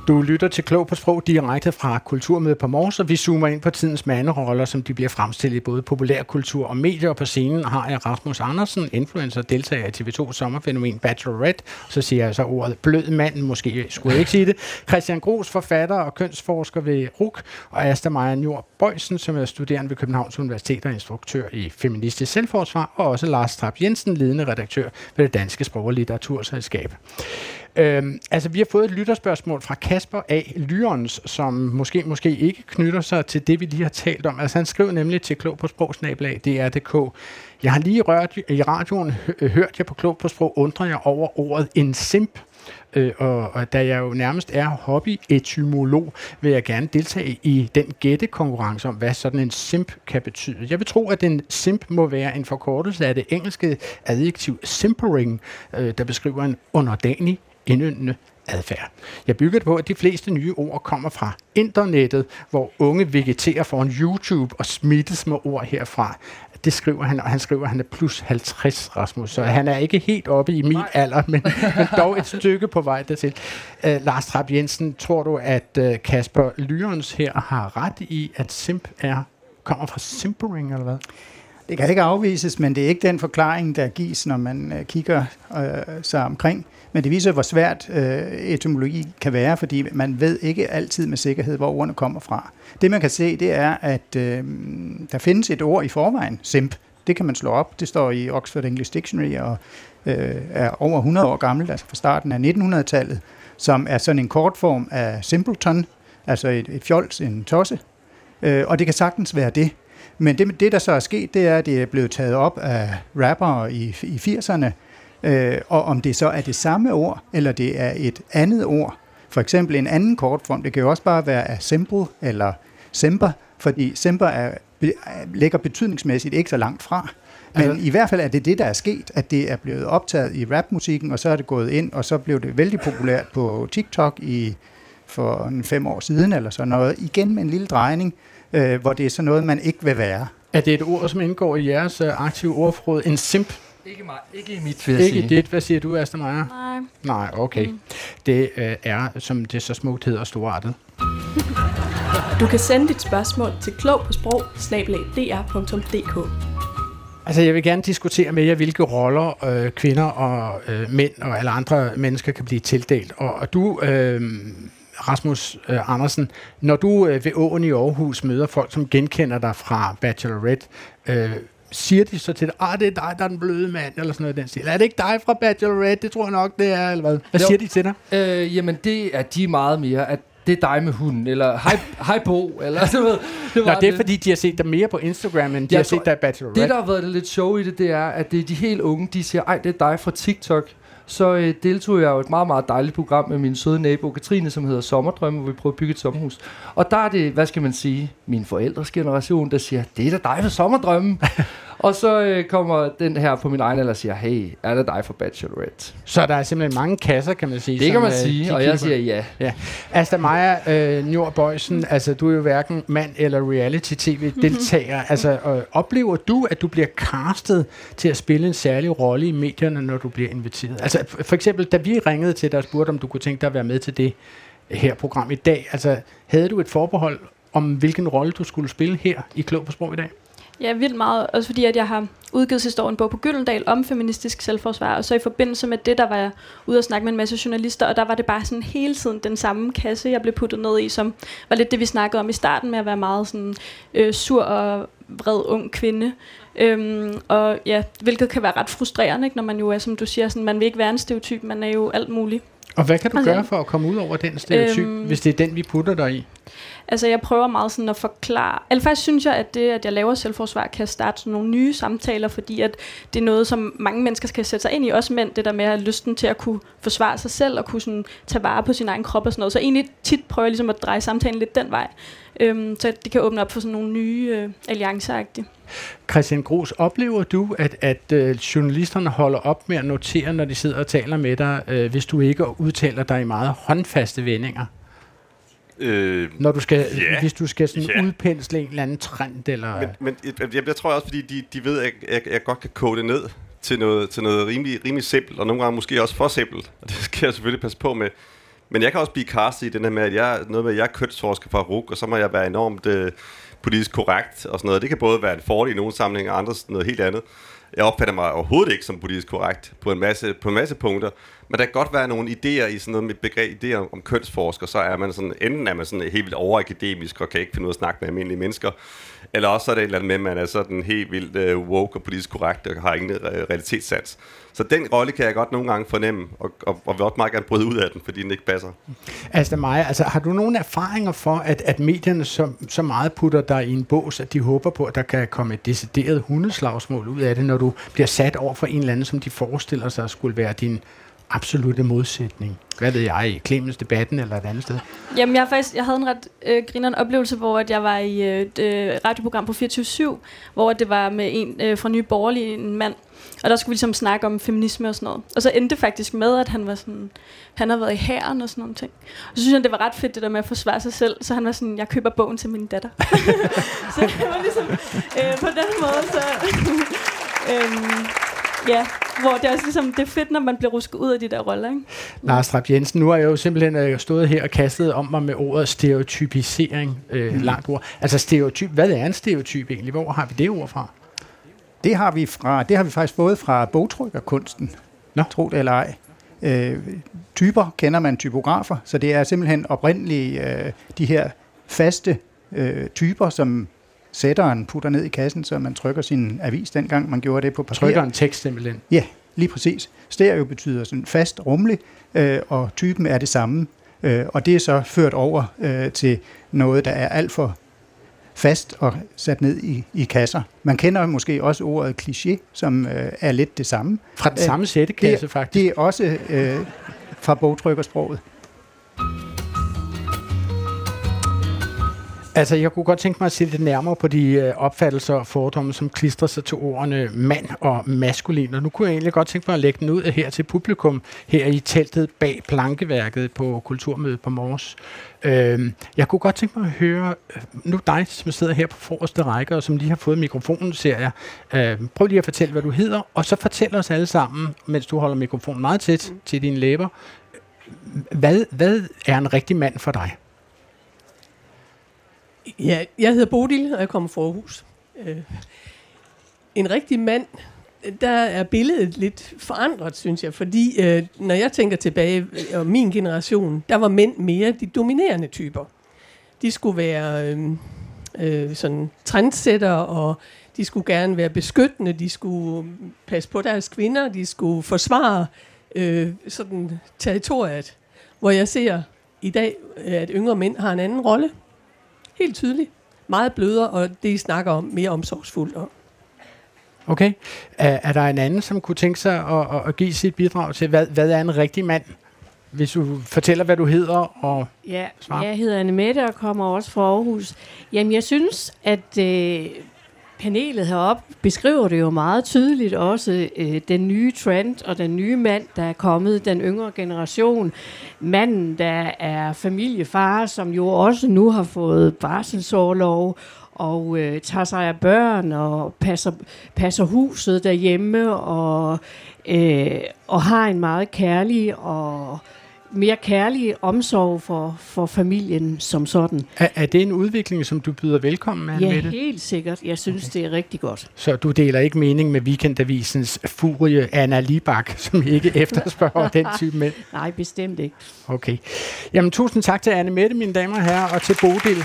Du lytter til Klog på Sprog direkte fra Kulturmødet på Mors, og vi zoomer ind på tidens manderoller, som de bliver fremstillet i både populærkultur og medier. Og på scenen har jeg Rasmus Andersen, influencer, deltager i TV2's sommerfænomen Bachelorette. Så siger jeg så ordet blød mand, måske skulle jeg ikke sige det. Christian Groes, forfatter og kønsforsker ved RUC, og Asta Maja Njor Boisen, som er studerende ved Københavns Universitet og instruktør i feministisk selvforsvar, og også Lars Trap Jensen, ledende redaktør ved Det Danske Sprog- og Litteraturselskab. Altså, vi har fået et lytterspørgsmål fra Kasper A. Lyrens, som måske ikke knytter sig til det, vi lige har talt om. Altså, han skrev nemlig til Klog på Sprog, @dr.dk. Jeg har lige i radioen hørt jer på Klog på Sprog, undrer jeg over ordet en simp. Og da jeg jo nærmest er hobby-etymolog, vil jeg gerne deltage i den gættekonkurrence om, hvad sådan en simp kan betyde. Jeg vil tro, at en simp må være en forkortelse af det engelske adjektiv simpering, der beskriver en underdanig, indyndende adfærd. Jeg bygger det på, at de fleste nye ord kommer fra internettet, hvor unge vegeterer foran YouTube og smittes med ord herfra. Det skriver han, og han skriver, at han er plus 50, Rasmus. Så han er ikke helt oppe i min alder, men dog et stykke på vej dertil. Lars Trap Jensen, tror du, at Kasper Lyrens her har ret i, at simp kommer fra simpering, eller hvad? Det kan ikke afvises, men det er ikke den forklaring, der gives, når man kigger sig omkring. Men det viser, hvor svært etymologi kan være, fordi man ved ikke altid med sikkerhed, hvor ordene kommer fra. Det man kan se, det er, at der findes et ord i forvejen, simp. Det kan man slå op. Det står i Oxford English Dictionary og er over 100 år gammelt, altså fra starten af 1900-tallet, som er sådan en kort form af simpleton, altså et fjols, en tosse. Og det kan sagtens være det. Men det, der så er sket, det er, at det er blevet taget op af rappere i 80'erne, og om det så er det samme ord, eller det er et andet ord. For eksempel en anden kortform, det kan jo også bare være af simple eller semper, fordi semper ligger betydningsmæssigt ikke så langt fra. Men i hvert fald er det, der er sket, at det er blevet optaget i rapmusikken, og så er det gået ind, og så blev det vældig populært på TikTok for 5 år siden, eller sådan noget, igen med en lille drejning, hvor det er sådan noget, man ikke vil være. Er det et ord, som indgår i jeres aktive ordforråd, en simp? Ikke mig, ikke i mit, vil jeg sige. Ikke dit, hvad siger du, Asta Maja? Nej, okay. Det er, som det så smukt hedder, storartet. Du kan sende dit spørgsmål til klogpåsprog@dr.dk. Altså, jeg vil gerne diskutere med jer, hvilke roller kvinder og mænd og alle andre mennesker kan blive tildelt. Og du... Rasmus Andersen, når du ved åen i Aarhus møder folk, som genkender dig fra Bachelorette, siger de så til dig, det er dig, der er den bløde mand, eller sådan noget den stil. Er det ikke dig fra Bachelorette? Det tror jeg nok, det er, eller hvad? Hvad siger de til dig? Jamen, det er de meget mere, at det er dig med hunden, eller hej Bo, eller sådan noget. Nå, det er fordi, de har set dig mere på Instagram, end de har set dig i Bachelorette. Det, der har været lidt sjovt i det er, at det er de helt unge, de siger, ej, det er dig fra TikTok. Så deltog jeg jo et meget, meget dejligt program med min søde nabo Katrine, som hedder Sommerdrømme, hvor vi prøvede at bygge et sommerhus. Og der er det, hvad skal man sige, min forældres generation, der siger, det er da dig for Sommerdrømme. Og så kommer den her på min egen alder og siger, hey, er det dig for Bachelorette? Så der er simpelthen mange kasser, kan man sige. Det kan man sige, og jeg siger ja. Asta Maja Njor Boisen, altså du er jo hverken mand eller reality-tv-deltager. Altså oplever du, at du bliver castet til at spille en særlig rolle i medierne, når du bliver inviteret? Altså for eksempel, da vi ringede til dig og spurgte, om du kunne tænke dig at være med til det her program i dag. Altså havde du et forbehold om, hvilken rolle du skulle spille her i Klog på Sprog i dag? Ja, vildt meget. Også fordi, at jeg har udgivet sidste år en bog på Gyldendal om feministisk selvforsvar, og så i forbindelse med det, der var jeg ude og snakke med en masse journalister, og der var det bare sådan hele tiden den samme kasse, jeg blev puttet ned i, som var lidt det, vi snakkede om i starten med at være meget sådan sur og vred ung kvinde. Og ja, hvilket kan være ret frustrerende, ikke? Når man jo er, som du siger, sådan, man vil ikke være en stereotyp, man er jo alt muligt. Og hvad kan du gøre for at komme ud over den stereotyp, hvis det er den, vi putter dig i? Altså, jeg prøver meget sådan at forklare. Eller faktisk synes jeg, at det, at jeg laver selvforsvar, kan starte sådan nogle nye samtaler, fordi at det er noget, som mange mennesker skal sætte sig ind i, også mænd, det der med at have lysten til at kunne forsvare sig selv, og kunne sådan tage vare på sin egen krop og sådan noget. Så egentlig tit prøver jeg ligesom at dreje samtalen lidt den vej, så det kan åbne op for sådan nogle nye alliancer-agtige. Christian Groes, oplever du, at journalisterne holder op med at notere, når de sidder og taler med dig, hvis du ikke udtaler dig i meget håndfaste vendinger? Når du skal, hvis du skal sådan udpensle en eller anden trend eller. Men jeg tror også, fordi de ved, at jeg godt kan kode det ned til noget rimelig simpelt, og nogle gange måske også for simpelt. Og det skal jeg selvfølgelig passe på med. Men jeg kan også blive castet i den her med, at jeg noget med, at jeg er kønsforsker fra RUC, og så må jeg være enormt politisk korrekt og sådan noget. Det kan både være en fordel i nogle sammenhænge, og andre noget helt andet. Jeg opfatter mig overhovedet ikke som politisk korrekt på en masse punkter, men der kan godt være nogle idéer i sådan noget med begreb, idéer om kønsforsker, så er man sådan, enten er man sådan helt vildt overakademisk og kan ikke finde ud af at snakke med almindelige mennesker, eller også så er det et eller andet med, at man er sådan helt vildt woke og politisk korrekt og har ingen realitetssans. Så den rolle kan jeg godt nogle gange fornemme, og vil også meget gerne bryde ud af den, fordi den ikke passer. Asta Maja, altså har du nogle erfaringer for, at medierne så meget putter dig i en bås, at de håber på, at der kan komme et decideret hundeslagsmål ud af det, når du bliver sat over for en eller anden, som de forestiller sig skulle være din absolutte modsætning? Hvad ved jeg, i Clemens-debatten eller et andet sted? Jamen, jeg havde en ret grineren oplevelse, hvor at jeg var i et radioprogram på 24/7, hvor det var med en fra Nye Borgerlige, en mand, og der skulle vi ligesom snakke om feminisme og sådan noget. Og så endte det faktisk med, at han var sådan, han havde været i hæren og sådan nogle ting. Og så synes jeg, det var ret fedt, det der med at forsvare sig selv. Så han var sådan, jeg køber bogen til min datter. Så det var ligesom på den måde, så ja, hvor det er også ligesom, det er fedt, når man bliver rusket ud af de der roller, ikke? Lars Trap Jensen, nu har jeg jo simpelthen stået her og kastet om mig med ordet stereotypisering, langt ord. Altså stereotyp, hvad er en stereotyp egentlig? Hvor har vi det ord fra? Det har vi faktisk fået fra bogtrykkerkunsten, tro det eller ej. Typer kender man typografer, så det er simpelthen oprindelige de her faste typer, som sætteren putter ned i kassen, så man trykker sin avis, dengang man gjorde det på papir. Trykker en tekst simpelthen? Ja, lige præcis. Stereo betyder sådan fast, rummelig, og typen er det samme. Og det er så ført over til noget, der er alt for fast og sat ned i kasser. Man kender måske også ordet kliché, som er lidt det samme. Fra den samme sættekasse, faktisk. Det er også fra bogtrykkersproget. Altså, jeg kunne godt tænke mig at se lidt nærmere på de opfattelser og fordomme, som klistrer sig til ordene mand og maskulin. Og nu kunne jeg egentlig godt tænke mig at lægge den ud her til publikum, her i teltet bag plankeværket på Kulturmødet på Mors. Jeg kunne godt tænke mig at høre, nu dig, som sidder her på forreste række, og som lige har fået mikrofonen, ser jeg. Prøv lige at fortælle, hvad du hedder, og så fortæl os alle sammen, mens du holder mikrofonen meget tæt til dine læber. Hvad er en rigtig mand for dig? Ja, jeg hedder Bodil, og jeg kommer fra Aarhus. En rigtig mand, der er billedet lidt forandret, synes jeg, fordi når jeg tænker tilbage om min generation, der var mænd mere de dominerende typer. De skulle være sådan trendsætter, og de skulle gerne være beskyttende, de skulle passe på deres kvinder, de skulle forsvare sådan territoriet, hvor jeg ser i dag, at yngre mænd har en anden rolle. Helt tydeligt. Meget blødere, og det I snakker om, mere omsorgsfuldt om. Okay. Er der en anden, som kunne tænke sig at give sit bidrag til, hvad er en rigtig mand? Hvis du fortæller, hvad du hedder og svarer. Jeg hedder Anne Mette og kommer også fra Aarhus. Jamen, jeg synes, at panelet heroppe beskriver det jo meget tydeligt også, den nye trend og den nye mand, der er kommet, den yngre generation. Manden, der er familiefar, som jo også nu har fået barselsorlov og tager sig af børn og passer huset derhjemme og har en meget kærlig og mere kærlig omsorg for familien som sådan. Er det en udvikling, som du byder velkommen med, Mette? Ja, helt sikkert. Jeg synes, det er rigtig godt. Så du deler ikke mening med Weekendavisens furie Anna Liebark, som ikke efterspørger den type mænd? Nej, bestemt ikke. Okay. Jamen, tusind tak til Anne Mette, mine damer og herrer, og til Bodil.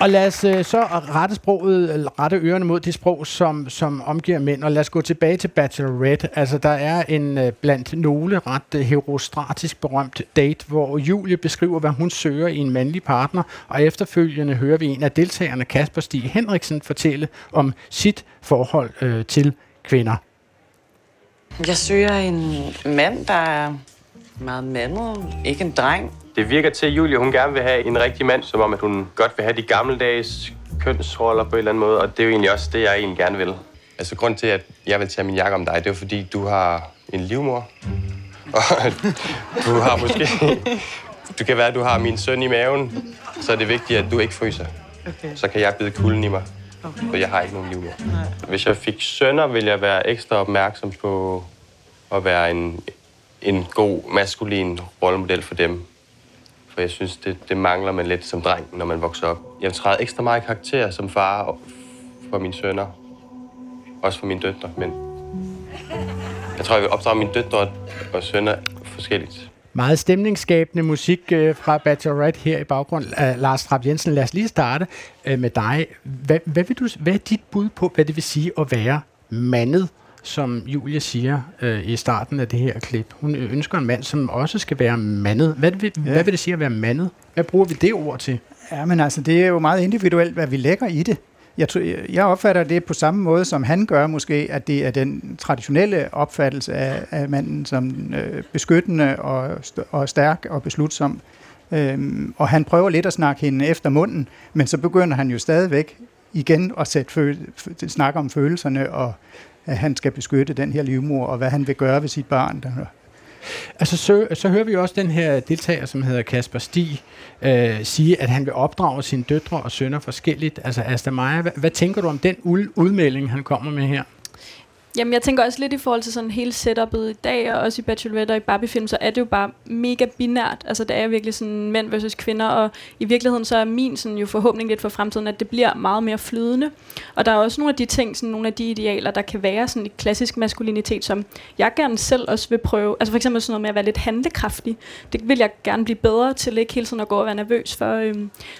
Og lad os så rette sproget, rette ørerne mod det sprog, som omgiver mænd. Og lad os gå tilbage til Bachelorette. Altså, der er en blandt nogle ret herostratisk berømt date, hvor Julie beskriver, hvad hun søger i en mandlig partner. Og efterfølgende hører vi en af deltagerne, Kasper Stig Henriksen, fortælle om sit forhold til kvinder. Jeg søger en mand, der er meget mandet, ikke en dreng. Det virker til, at Julie, hun gerne vil have en rigtig mand, som om at hun godt vil have de gammeldags kønsroller på en eller anden måde, og det er jo egentlig også det, jeg egentlig gerne vil. Altså, grund til, at jeg vil tage min jakke om dig, det er jo fordi, du har en livmor, og du har måske... Du kan være, at du har min søn i maven, så er det vigtigt, at du ikke fryser. Okay. Så kan jeg bide kulden i mig, for jeg har ikke nogen livmor. Nej. Hvis jeg fik sønner, ville jeg være ekstra opmærksom på at være en god, maskulin rollemodel for dem. For jeg synes, det mangler man lidt som dreng, når man vokser op. Jeg træder ekstra meget karakter som far og for mine sønner. Også for mine døtre, men... Jeg tror, jeg vil opdrage mine døtre og sønner forskelligt. Meget stemningsskabende musik fra Bachelorette her i baggrunden. Lars Trap Jensen, lad os lige starte med dig. Hvad er dit bud på, hvad det vil sige at være mandet, som Julie siger i starten af det her klip? Hun ønsker en mand, som også skal være mandet. Hvad vil det sige at være mandet? Hvad bruger vi det ord til? Ja, men altså, det er jo meget individuelt, hvad vi lægger i det. Jeg opfatter det på samme måde, som han gør måske, at det er den traditionelle opfattelse af manden som beskyttende og stærk og beslutsom. Og han prøver lidt at snakke hende efter munden, men så begynder han jo stadigvæk igen at snakke om følelserne og at han skal beskytte den her livmor, og hvad han vil gøre ved sit barn. Altså, så hører vi også den her deltager, som hedder Kasper Stig, sige, at han vil opdrage sine døtre og sønner forskelligt. Altså, Asta Maja, hvad tænker du om den udmelding, han kommer med her? Jamen, jeg tænker også lidt i forhold til sådan hele setup'et i dag, og også i Bachelorette og i Barbie-film, så er det jo bare mega binært. Altså, det er virkelig sådan mænd versus kvinder, og i virkeligheden så er min sådan jo forhåbning lidt for fremtiden, at det bliver meget mere flydende. Og der er også nogle af de ting, sådan nogle af de idealer, der kan være sådan i klassisk maskulinitet, som jeg gerne selv også vil prøve. Altså for eksempel sådan noget med at være lidt handlekraftig. Det vil jeg gerne blive bedre til, ikke hele tiden at gå og være nervøs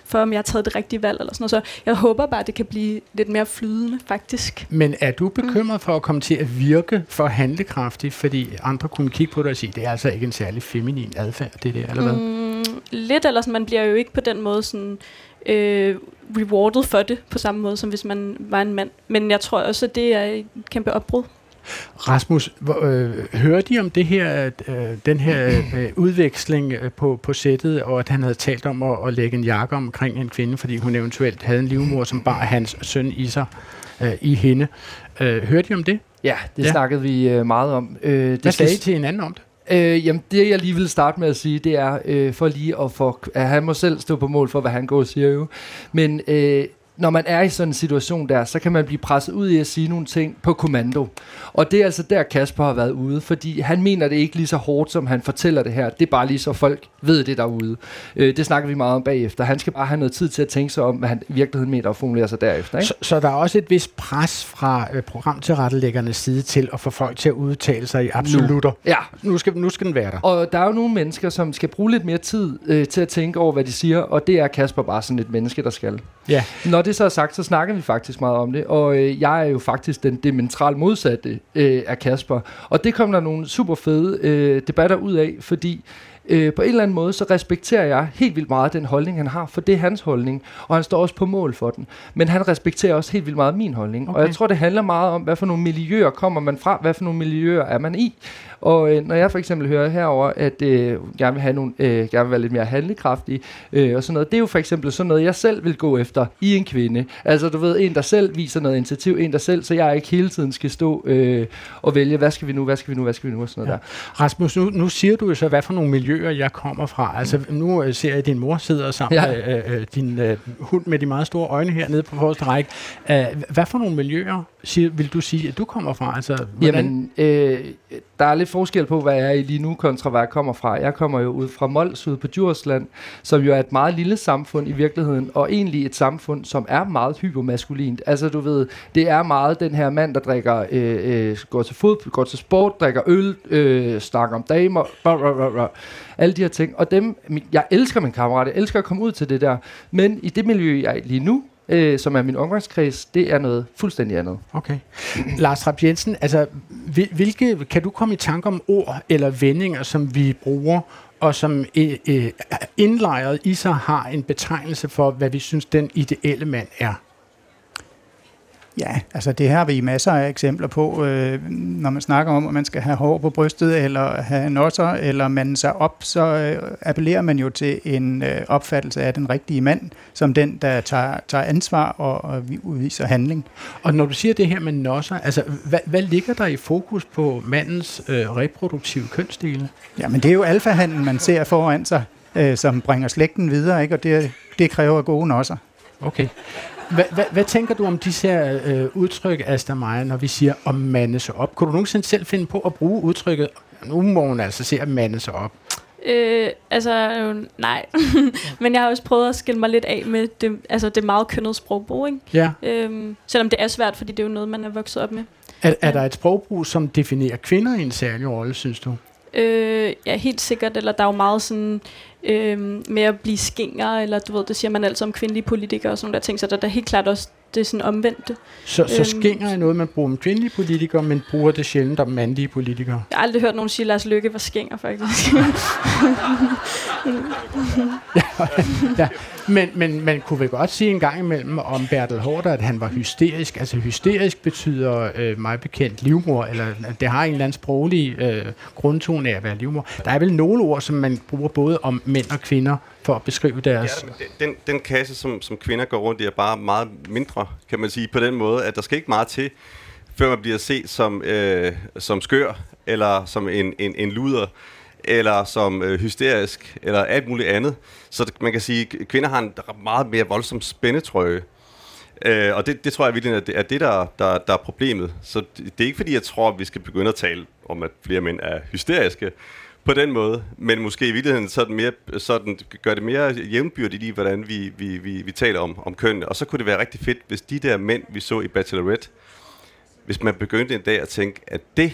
for om jeg har taget det rigtige valg eller sådan noget. Så jeg håber bare, at det kan blive lidt mere flydende, faktisk. Men er du bekymret for at komme til at virke for handlekraftigt, fordi andre kunne kigge på dig og sige, det er altså ikke en særlig feminin adfærd, det der, eller hvad? Lidt, eller sådan, man bliver jo ikke på den måde sådan, rewarded for det, på samme måde, som hvis man var en mand. Men jeg tror også, at det er et kæmpe opbrud. Rasmus, hører de om det her, den her udveksling på sættet, og at han havde talt om at lægge en jakke omkring en kvinde, fordi hun eventuelt havde en livmor, som bar hans søn i sig, i hende. Hørte de om det? Ja, det snakkede vi meget om. Hvad sagde I til hinanden om det? Jamen, det jeg lige vil starte med at sige, det er for lige at han må selv stå på mål for, hvad han går og siger jo. Men når man er i sådan en situation der, så kan man blive presset ud i at sige nogle ting på kommando. Og det er altså der, Kasper har været ude, fordi han mener det ikke lige så hårdt, som han fortæller det her. Det er bare lige så folk ved det derude. Det snakker vi meget om bagefter. Han skal bare have noget tid til at tænke sig om, hvad han i virkeligheden mener og formulere sig derefter. Ikke? Så der er også et vist pres fra programtilrettelæggernes side til at få folk til at udtale sig i absolutter. Ja. Nu skal den være der. Og der er jo nogle mennesker, som skal bruge lidt mere tid til at tænke over, hvad de siger, og det er Kasper bare sådan et menneske, der skal. Ja. Når det så er sagt, så snakker vi faktisk meget om det, og jeg er jo faktisk den dementralt modsatte af Kasper. Og det kom der nogle super fede debatter ud af, fordi på en eller anden måde, så respekterer jeg helt vildt meget den holdning, han har, for det er hans holdning, og han står også på mål for den. Men han respekterer også helt vildt meget min holdning, okay. Og jeg tror, det handler meget om, hvad for nogle miljøer kommer man fra, hvad for nogle miljøer er man i. Og når jeg for eksempel hører herover, at gerne vil have nogle, gerne vil være lidt mere handlekraftig og sådan noget, det er jo for eksempel sådan noget, jeg selv vil gå efter i en kvinde. Altså du ved, en der selv viser noget initiativ, en der selv, så jeg ikke hele tiden skal stå og vælge, hvad skal vi nu og sådan noget der. Rasmus, nu siger du jo så, hvad for nogle miljøer jeg kommer fra. Altså nu ser jeg, at din mor sidder sammen med din hund med de meget store øjne hernede på forreste række. Hvad for nogle miljøer vil du sige, at du kommer fra? Altså, jamen, der er lidt forskel på, hvad jeg er i lige nu, kontra hvad jeg kommer fra. Jeg kommer jo ud fra Mols, ude på Djursland, som jo er et meget lille samfund i virkeligheden, og egentlig et samfund, som er meget hypermaskulint. Altså, du ved, det er meget den her mand, der drikker, går til fodbold, går til sport, drikker øl, snakker om damer, alle de her ting. Og dem, jeg elsker min kammerat, jeg elsker at komme ud til det der, men i det miljø, jeg er i lige nu, som er min omgangskreds, det er noget fuldstændig andet. Okay. Lars Trap Jensen, altså, hvilke, kan du komme i tanke om ord eller vendinger, som vi bruger, og som indlejret i sig har en betegnelse for, hvad vi synes, den ideelle mand er? Ja, altså det her har vi masser af eksempler på, når man snakker om, at man skal have hår på brystet, eller have nosser, eller mande sig op, så appellerer man jo til en opfattelse af den rigtige mand, som den, der tager ansvar og udviser handling. Og når du siger det her med nosser, altså hvad ligger der i fokus på mandens reproduktive kønsdele? Jamen det er jo alfahanden, man ser foran sig, som bringer slægten videre, ikke? Og det kræver gode nosser. Okay. Hvad tænker du om disse her udtryk, Asta Maja, når vi siger at mande sig op? Kunne du nogensinde selv finde på at bruge udtrykket, nu må hun altså se at mande sig op? Nej. Men jeg har også prøvet at skille mig lidt af med det, altså det meget kønnede sprogbrug, ikke? Ja. Selvom det er svært, fordi det er jo noget, man er vokset op med. Er der et sprogbrug, som definerer kvinder i en særlig rolle, synes du? Ja, helt sikkert. Eller der er jo meget sådan med at blive skinger, eller du ved, det siger man altid om kvindelige politikere og sådan der ting, så der er helt klart også det sådan omvendte. Så skinger er noget, man bruger om kvindelige politikere, men bruger det sjældent om mandlige politikere? Jeg har aldrig hørt nogen sige, at Lars Løkke var skinger, faktisk. Ja. Men man kunne vel godt sige en gang imellem om Bertel Haarder, at han var hysterisk. Altså hysterisk betyder meget bekendt livmor, eller det har en eller anden sproglig grundtone af at være livmor. Der er vel nogle ord, som man bruger både om mænd og kvinder for at beskrive deres... Ja, den kasse, som kvinder går rundt i, er bare meget mindre, kan man sige, på den måde, at der skal ikke meget til, før man bliver set som skør, eller som en luder, eller som hysterisk, eller alt muligt andet. Så man kan sige, at kvinder har en meget mere voldsom spændetrøje. Og det tror jeg virkelig er det, der er problemet. Så det er ikke fordi, jeg tror, at vi skal begynde at tale om, at flere mænd er hysteriske på den måde, men måske i virkeligheden sådan gør det mere jævnbyrdigt i, hvordan vi taler om kønnene. Og så kunne det være rigtig fedt, hvis de der mænd, vi så i Bachelorette, hvis man begyndte en dag at tænke, at det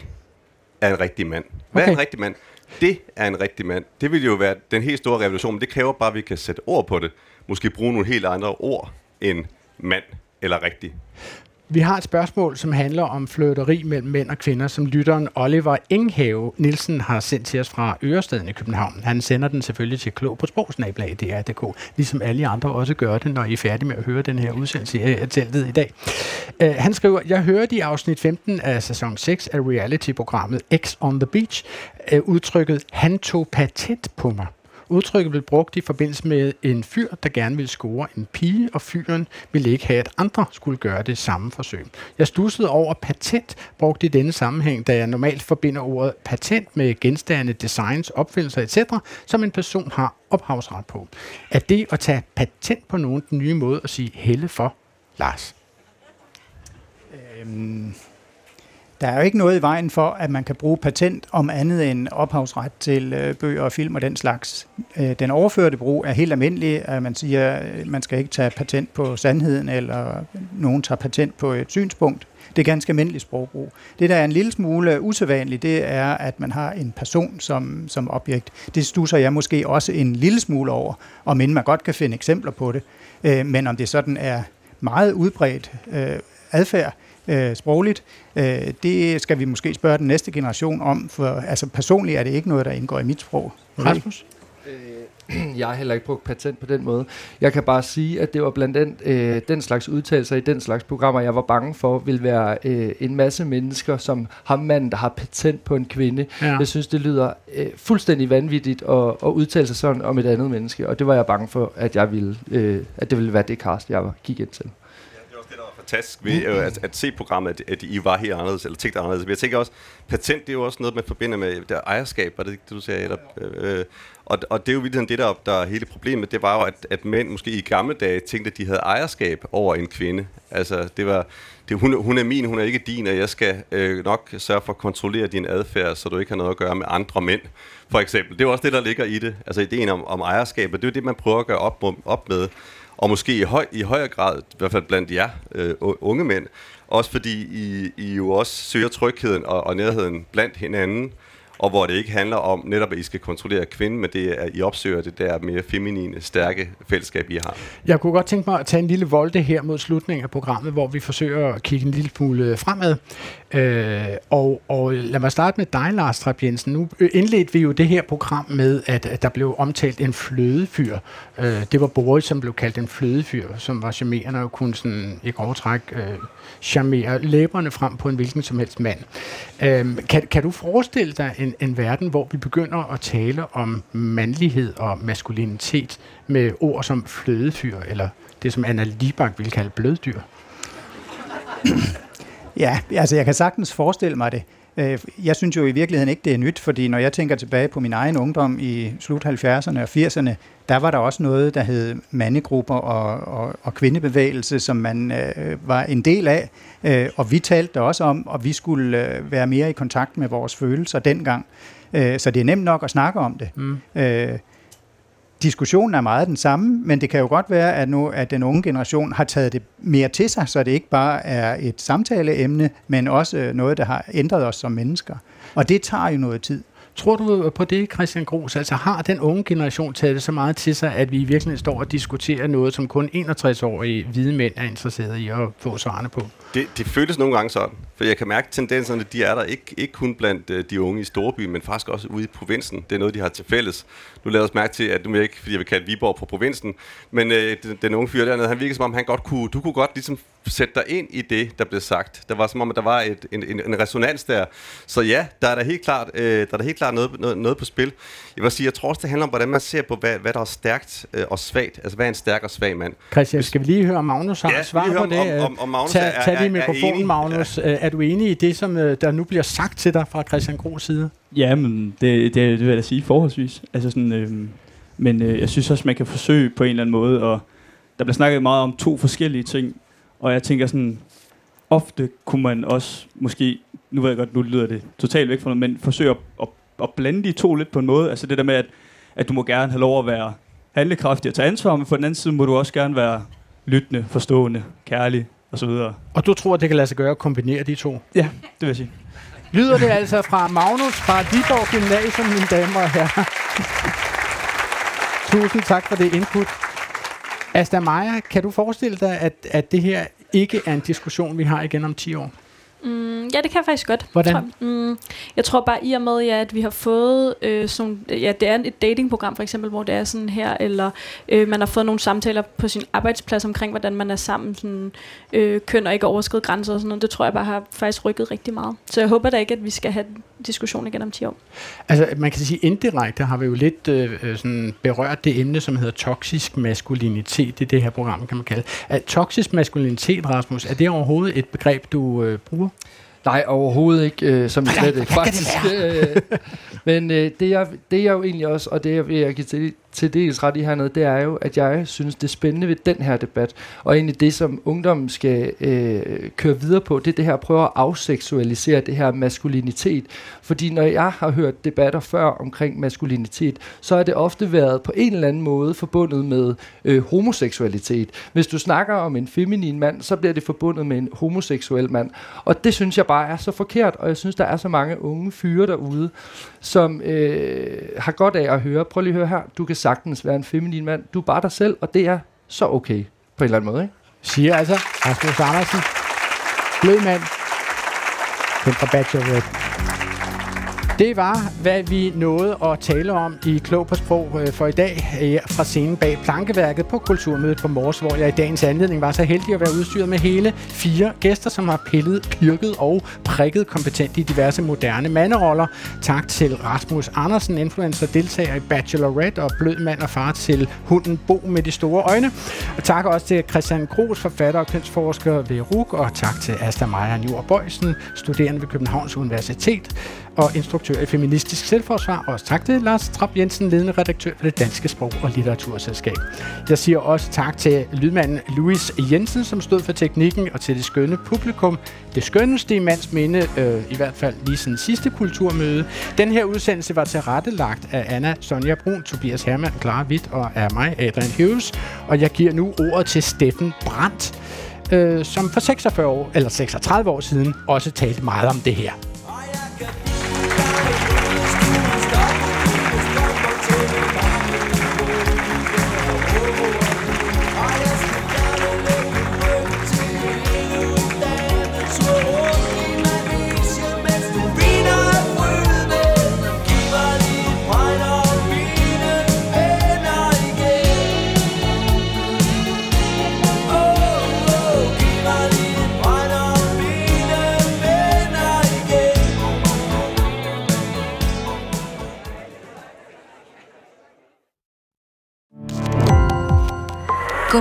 er en rigtig mand. Hvad er en rigtig mand? Det er en rigtig mand. Det vil jo være den helt store revolution, men det kræver bare, at vi kan sætte ord på det. Måske bruge nogle helt andre ord end mand eller rigtig. Vi har et spørgsmål, som handler om flirteri mellem mænd og kvinder, som lytteren Oliver Enghave Nielsen har sendt til os fra Ørestaden i København. Han sender den selvfølgelig til Klog på Sprog, @dr.dk, ligesom alle andre også gør det, når I er færdige med at høre den her udsendelse af teltet i dag. Han skriver, jeg hørte i afsnit 15 af sæson 6 af reality-programmet X on the Beach udtrykket, han tog patent på mig. Udtrykket blev brugt i forbindelse med en fyr, der gerne ville score en pige, og fyren ville ikke have, at andre skulle gøre det samme forsøg. Jeg stussede over patent brugt i denne sammenhæng, da jeg normalt forbinder ordet patent med genstande, designs, opfindelser etc., som en person har ophavsret på. Er det at tage patent på nogen den nye måde at sige helle for Lars? Der er jo ikke noget i vejen for, at man kan bruge patent om andet end ophavsret til bøger og film og den slags. Den overførte brug er helt almindelig, at man siger, at man skal ikke tage patent på sandheden, eller nogen tager patent på et synspunkt. Det er ganske almindelig sprogbrug. Det, der er en lille smule usædvanligt, det er, at man har en person som objekt. Det stusser jeg måske også en lille smule over, om inden man godt kan finde eksempler på det. Men om det sådan er meget udbredt adfærd, sprogligt, det skal vi måske spørge den næste generation om, for altså personligt er det ikke noget, der indgår i mit sprog. Rasmus? Jeg har heller ikke brugt patent på den måde. Jeg kan bare sige, at det var blandt andet den slags udtalelser i den slags programmer, jeg var bange for, ville være en masse mennesker, som har manden, der har patent på en kvinde. Ja. Jeg synes, det lyder fuldstændig vanvittigt at udtale sig sådan om et andet menneske, og det var jeg bange for, at jeg ville, at det ville være det cast, jeg gik ind til. Fantastisk ved at se programmet, at I var helt anderledes, eller tænkte anderledes. Men jeg tænker også, patent, det er jo også noget, man forbinder med det ejerskab, var det ikke det, du sagde? Eller, og det er jo virkelig det, der er hele problemet. Det var jo, at mænd måske i gamle dage tænkte, at de havde ejerskab over en kvinde. Altså, det var, hun er min, hun er ikke din, og jeg skal nok sørge for at kontrollere din adfærd, så du ikke har noget at gøre med andre mænd, for eksempel. Det er også det, der ligger i det, altså ideen om ejerskab, og det er jo det, man prøver at gøre op med. Og måske i højere grad, i hvert fald blandt jer unge mænd, også fordi I jo også søger trygheden og nærheden blandt hinanden, og hvor det ikke handler om netop, at I skal kontrollere kvinden, men det er, at I opsøger det der mere feminine, stærke fællesskab, I har. Jeg kunne godt tænke mig at tage en lille volte her mod slutningen af programmet, hvor vi forsøger at kigge en lille smule fremad. Og lad mig starte med dig, Lars Trap Jensen. Nu indledte vi jo det her program med, at der blev omtalt en flødefyr. Det var Boris, som blev kaldt en flødefyr, som var charmerende og kunne sådan i grove træk charmere læberne frem på en hvilken som helst mand. Kan du forestille dig en verden, hvor vi begynder at tale om mandlighed og maskulinitet med ord som flødefyr, eller det, som Anna Liebark ville kalde bløddyr? Ja, altså jeg kan sagtens forestille mig det. Jeg synes jo i virkeligheden ikke, det er nyt, fordi når jeg tænker tilbage på min egen ungdom i slut 70'erne og 80'erne, der var der også noget, der hed mandegrupper og kvindebevægelse, som man var en del af, og vi talte der også om, og vi skulle være mere i kontakt med vores følelser dengang. Så det er nemt nok at snakke om det. Diskussionen er meget den samme, men det kan jo godt være, at nu at den unge generation har taget det mere til sig, så det ikke bare er et samtaleemne, men også noget, der har ændret os som mennesker. Og det tager jo noget tid. Tror du på det, Christian Groes? Altså har den unge generation taget det så meget til sig, at vi i virkeligheden står og diskuterer noget, som kun 61-årige hvide mænd er interesserede i at få svarene på? Det føles nogle gange sådan, for jeg kan mærke tendenserne, de er der ikke kun blandt de unge i storbyen, men faktisk også ude i provinsen. Det er noget, de har til fælles. Nu lader jeg os mærke til, at nu er jeg ikke, fordi jeg vil kalde Viborg på provinsen, men den unge fyr dernede, han virkede som om, du kunne godt ligesom sætte dig ind i det, der blev sagt. Der var som om, at der var en resonans der. Så ja, der er helt klart noget på spil. Jeg vil sige, jeg tror også, det handler om, hvordan man ser på, hvad der er stærkt og svagt. Altså, hvad er en stærk og svag mand? Christian, skal vi lige høre, om Magnus har svar på det? Om Magnus tag lige mikrofonen, Magnus. Ja. Er du enig i det, som der nu bliver sagt til dig fra Christian Groes side? Ja, men det vil jeg da sige forholdsvis. Altså sådan, men jeg synes også, man kan forsøge på en eller anden måde. Og der bliver snakket meget om to forskellige ting. Og jeg tænker sådan, ofte kunne man også måske, nu ved jeg godt, nu lyder det totalt væk fra noget, men forsøge at blande de to lidt på en måde. Altså det der med, at du må gerne have lov at være handlekraftig og tage ansvar, men på den anden side må du også gerne være lyttende, forstående, kærlig osv. Og du tror, det kan lade sig gøre at kombinere de to? Ja, det vil jeg sige. Lyder det altså fra Magnus fra Viborg Gymnasium, mine damer og herrer. Tusind tak for det input. Asta Maja, kan du forestille dig, at det her ikke er en diskussion, vi har igen om 10 år? Ja, det kan jeg faktisk godt. Hvordan? Jeg tror bare i og med, at vi har fået det er et datingprogram for eksempel, hvor det er sådan her, eller man har fået nogle samtaler på sin arbejdsplads omkring, hvordan man er sammen, sådan, køn og ikke overskride grænser og sådan noget. Det tror jeg bare har faktisk rykket rigtig meget. Så jeg håber da ikke, at vi skal have diskussion igen om 10 år. Altså man kan sige indirekte har vi jo lidt sådan berørt det emne, som hedder toksisk maskulinitet i det her program, kan man kalde. Toksisk maskulinitet, Rasmus, er det overhovedet et begreb, du bruger? Nej, overhovedet ikke, som jeg slet ikke faktisk. Men det jeg jo egentlig også, og det jeg vil give til dels ret i hernede, det er jo, at jeg synes, det er spændende ved den her debat, og egentlig det, som ungdommen skal køre videre på, det er det her at prøve at afseksualisere det her maskulinitet. Fordi når jeg har hørt debatter før omkring maskulinitet, så er det ofte været på en eller anden måde forbundet med homoseksualitet. Hvis du snakker om en feminin mand, så bliver det forbundet med en homoseksuel mand. Og det synes jeg bare er så forkert, og jeg synes, der er så mange unge fyre derude, som har godt af at høre, prøv lige at høre her, du kan sagtens være en feminin mand, du er bare dig selv, og det er så okay, på en eller anden måde, ikke? Siger altså Rasmus Andersen, blød mand, fra Bachelorette. Det var, hvad vi nåede at tale om i Klog på Sprog for i dag fra scenen bag Plankeværket på Kulturmødet på Mors, hvor jeg i dagens anledning var så heldig at være udstyret med hele 4 gæster, som har pillet, pirket og prikket kompetent i diverse moderne manderoller. Tak til Rasmus Andersen, influencer, deltager i Bachelorette og blød mand og far til hunden Bo med de store øjne. Og tak også til Christian Groes, forfatter og kønsforsker ved RUC, og tak til Asta Maja Njor Boisen, studerende ved Københavns Universitet og instruktør i Feministisk Selvforsvar. Og tak til Lars Trap Jensen, ledende redaktør for Det Danske Sprog- og Litteraturselskab. Jeg siger også tak til lydmanden Louis Jensen, som stod for teknikken, og til det skønne publikum. Det skønneste i mands minde, i hvert fald lige siden sidste kulturmøde. Den her udsendelse var tilrettelagt af Anna Sonja Brun, Tobias Hermann, Clara Witt og af mig, Adrian Hughes. Og jeg giver nu ordet til Steffen Brandt, som for 46 år, eller 36 år siden også talte meget om det her. Gå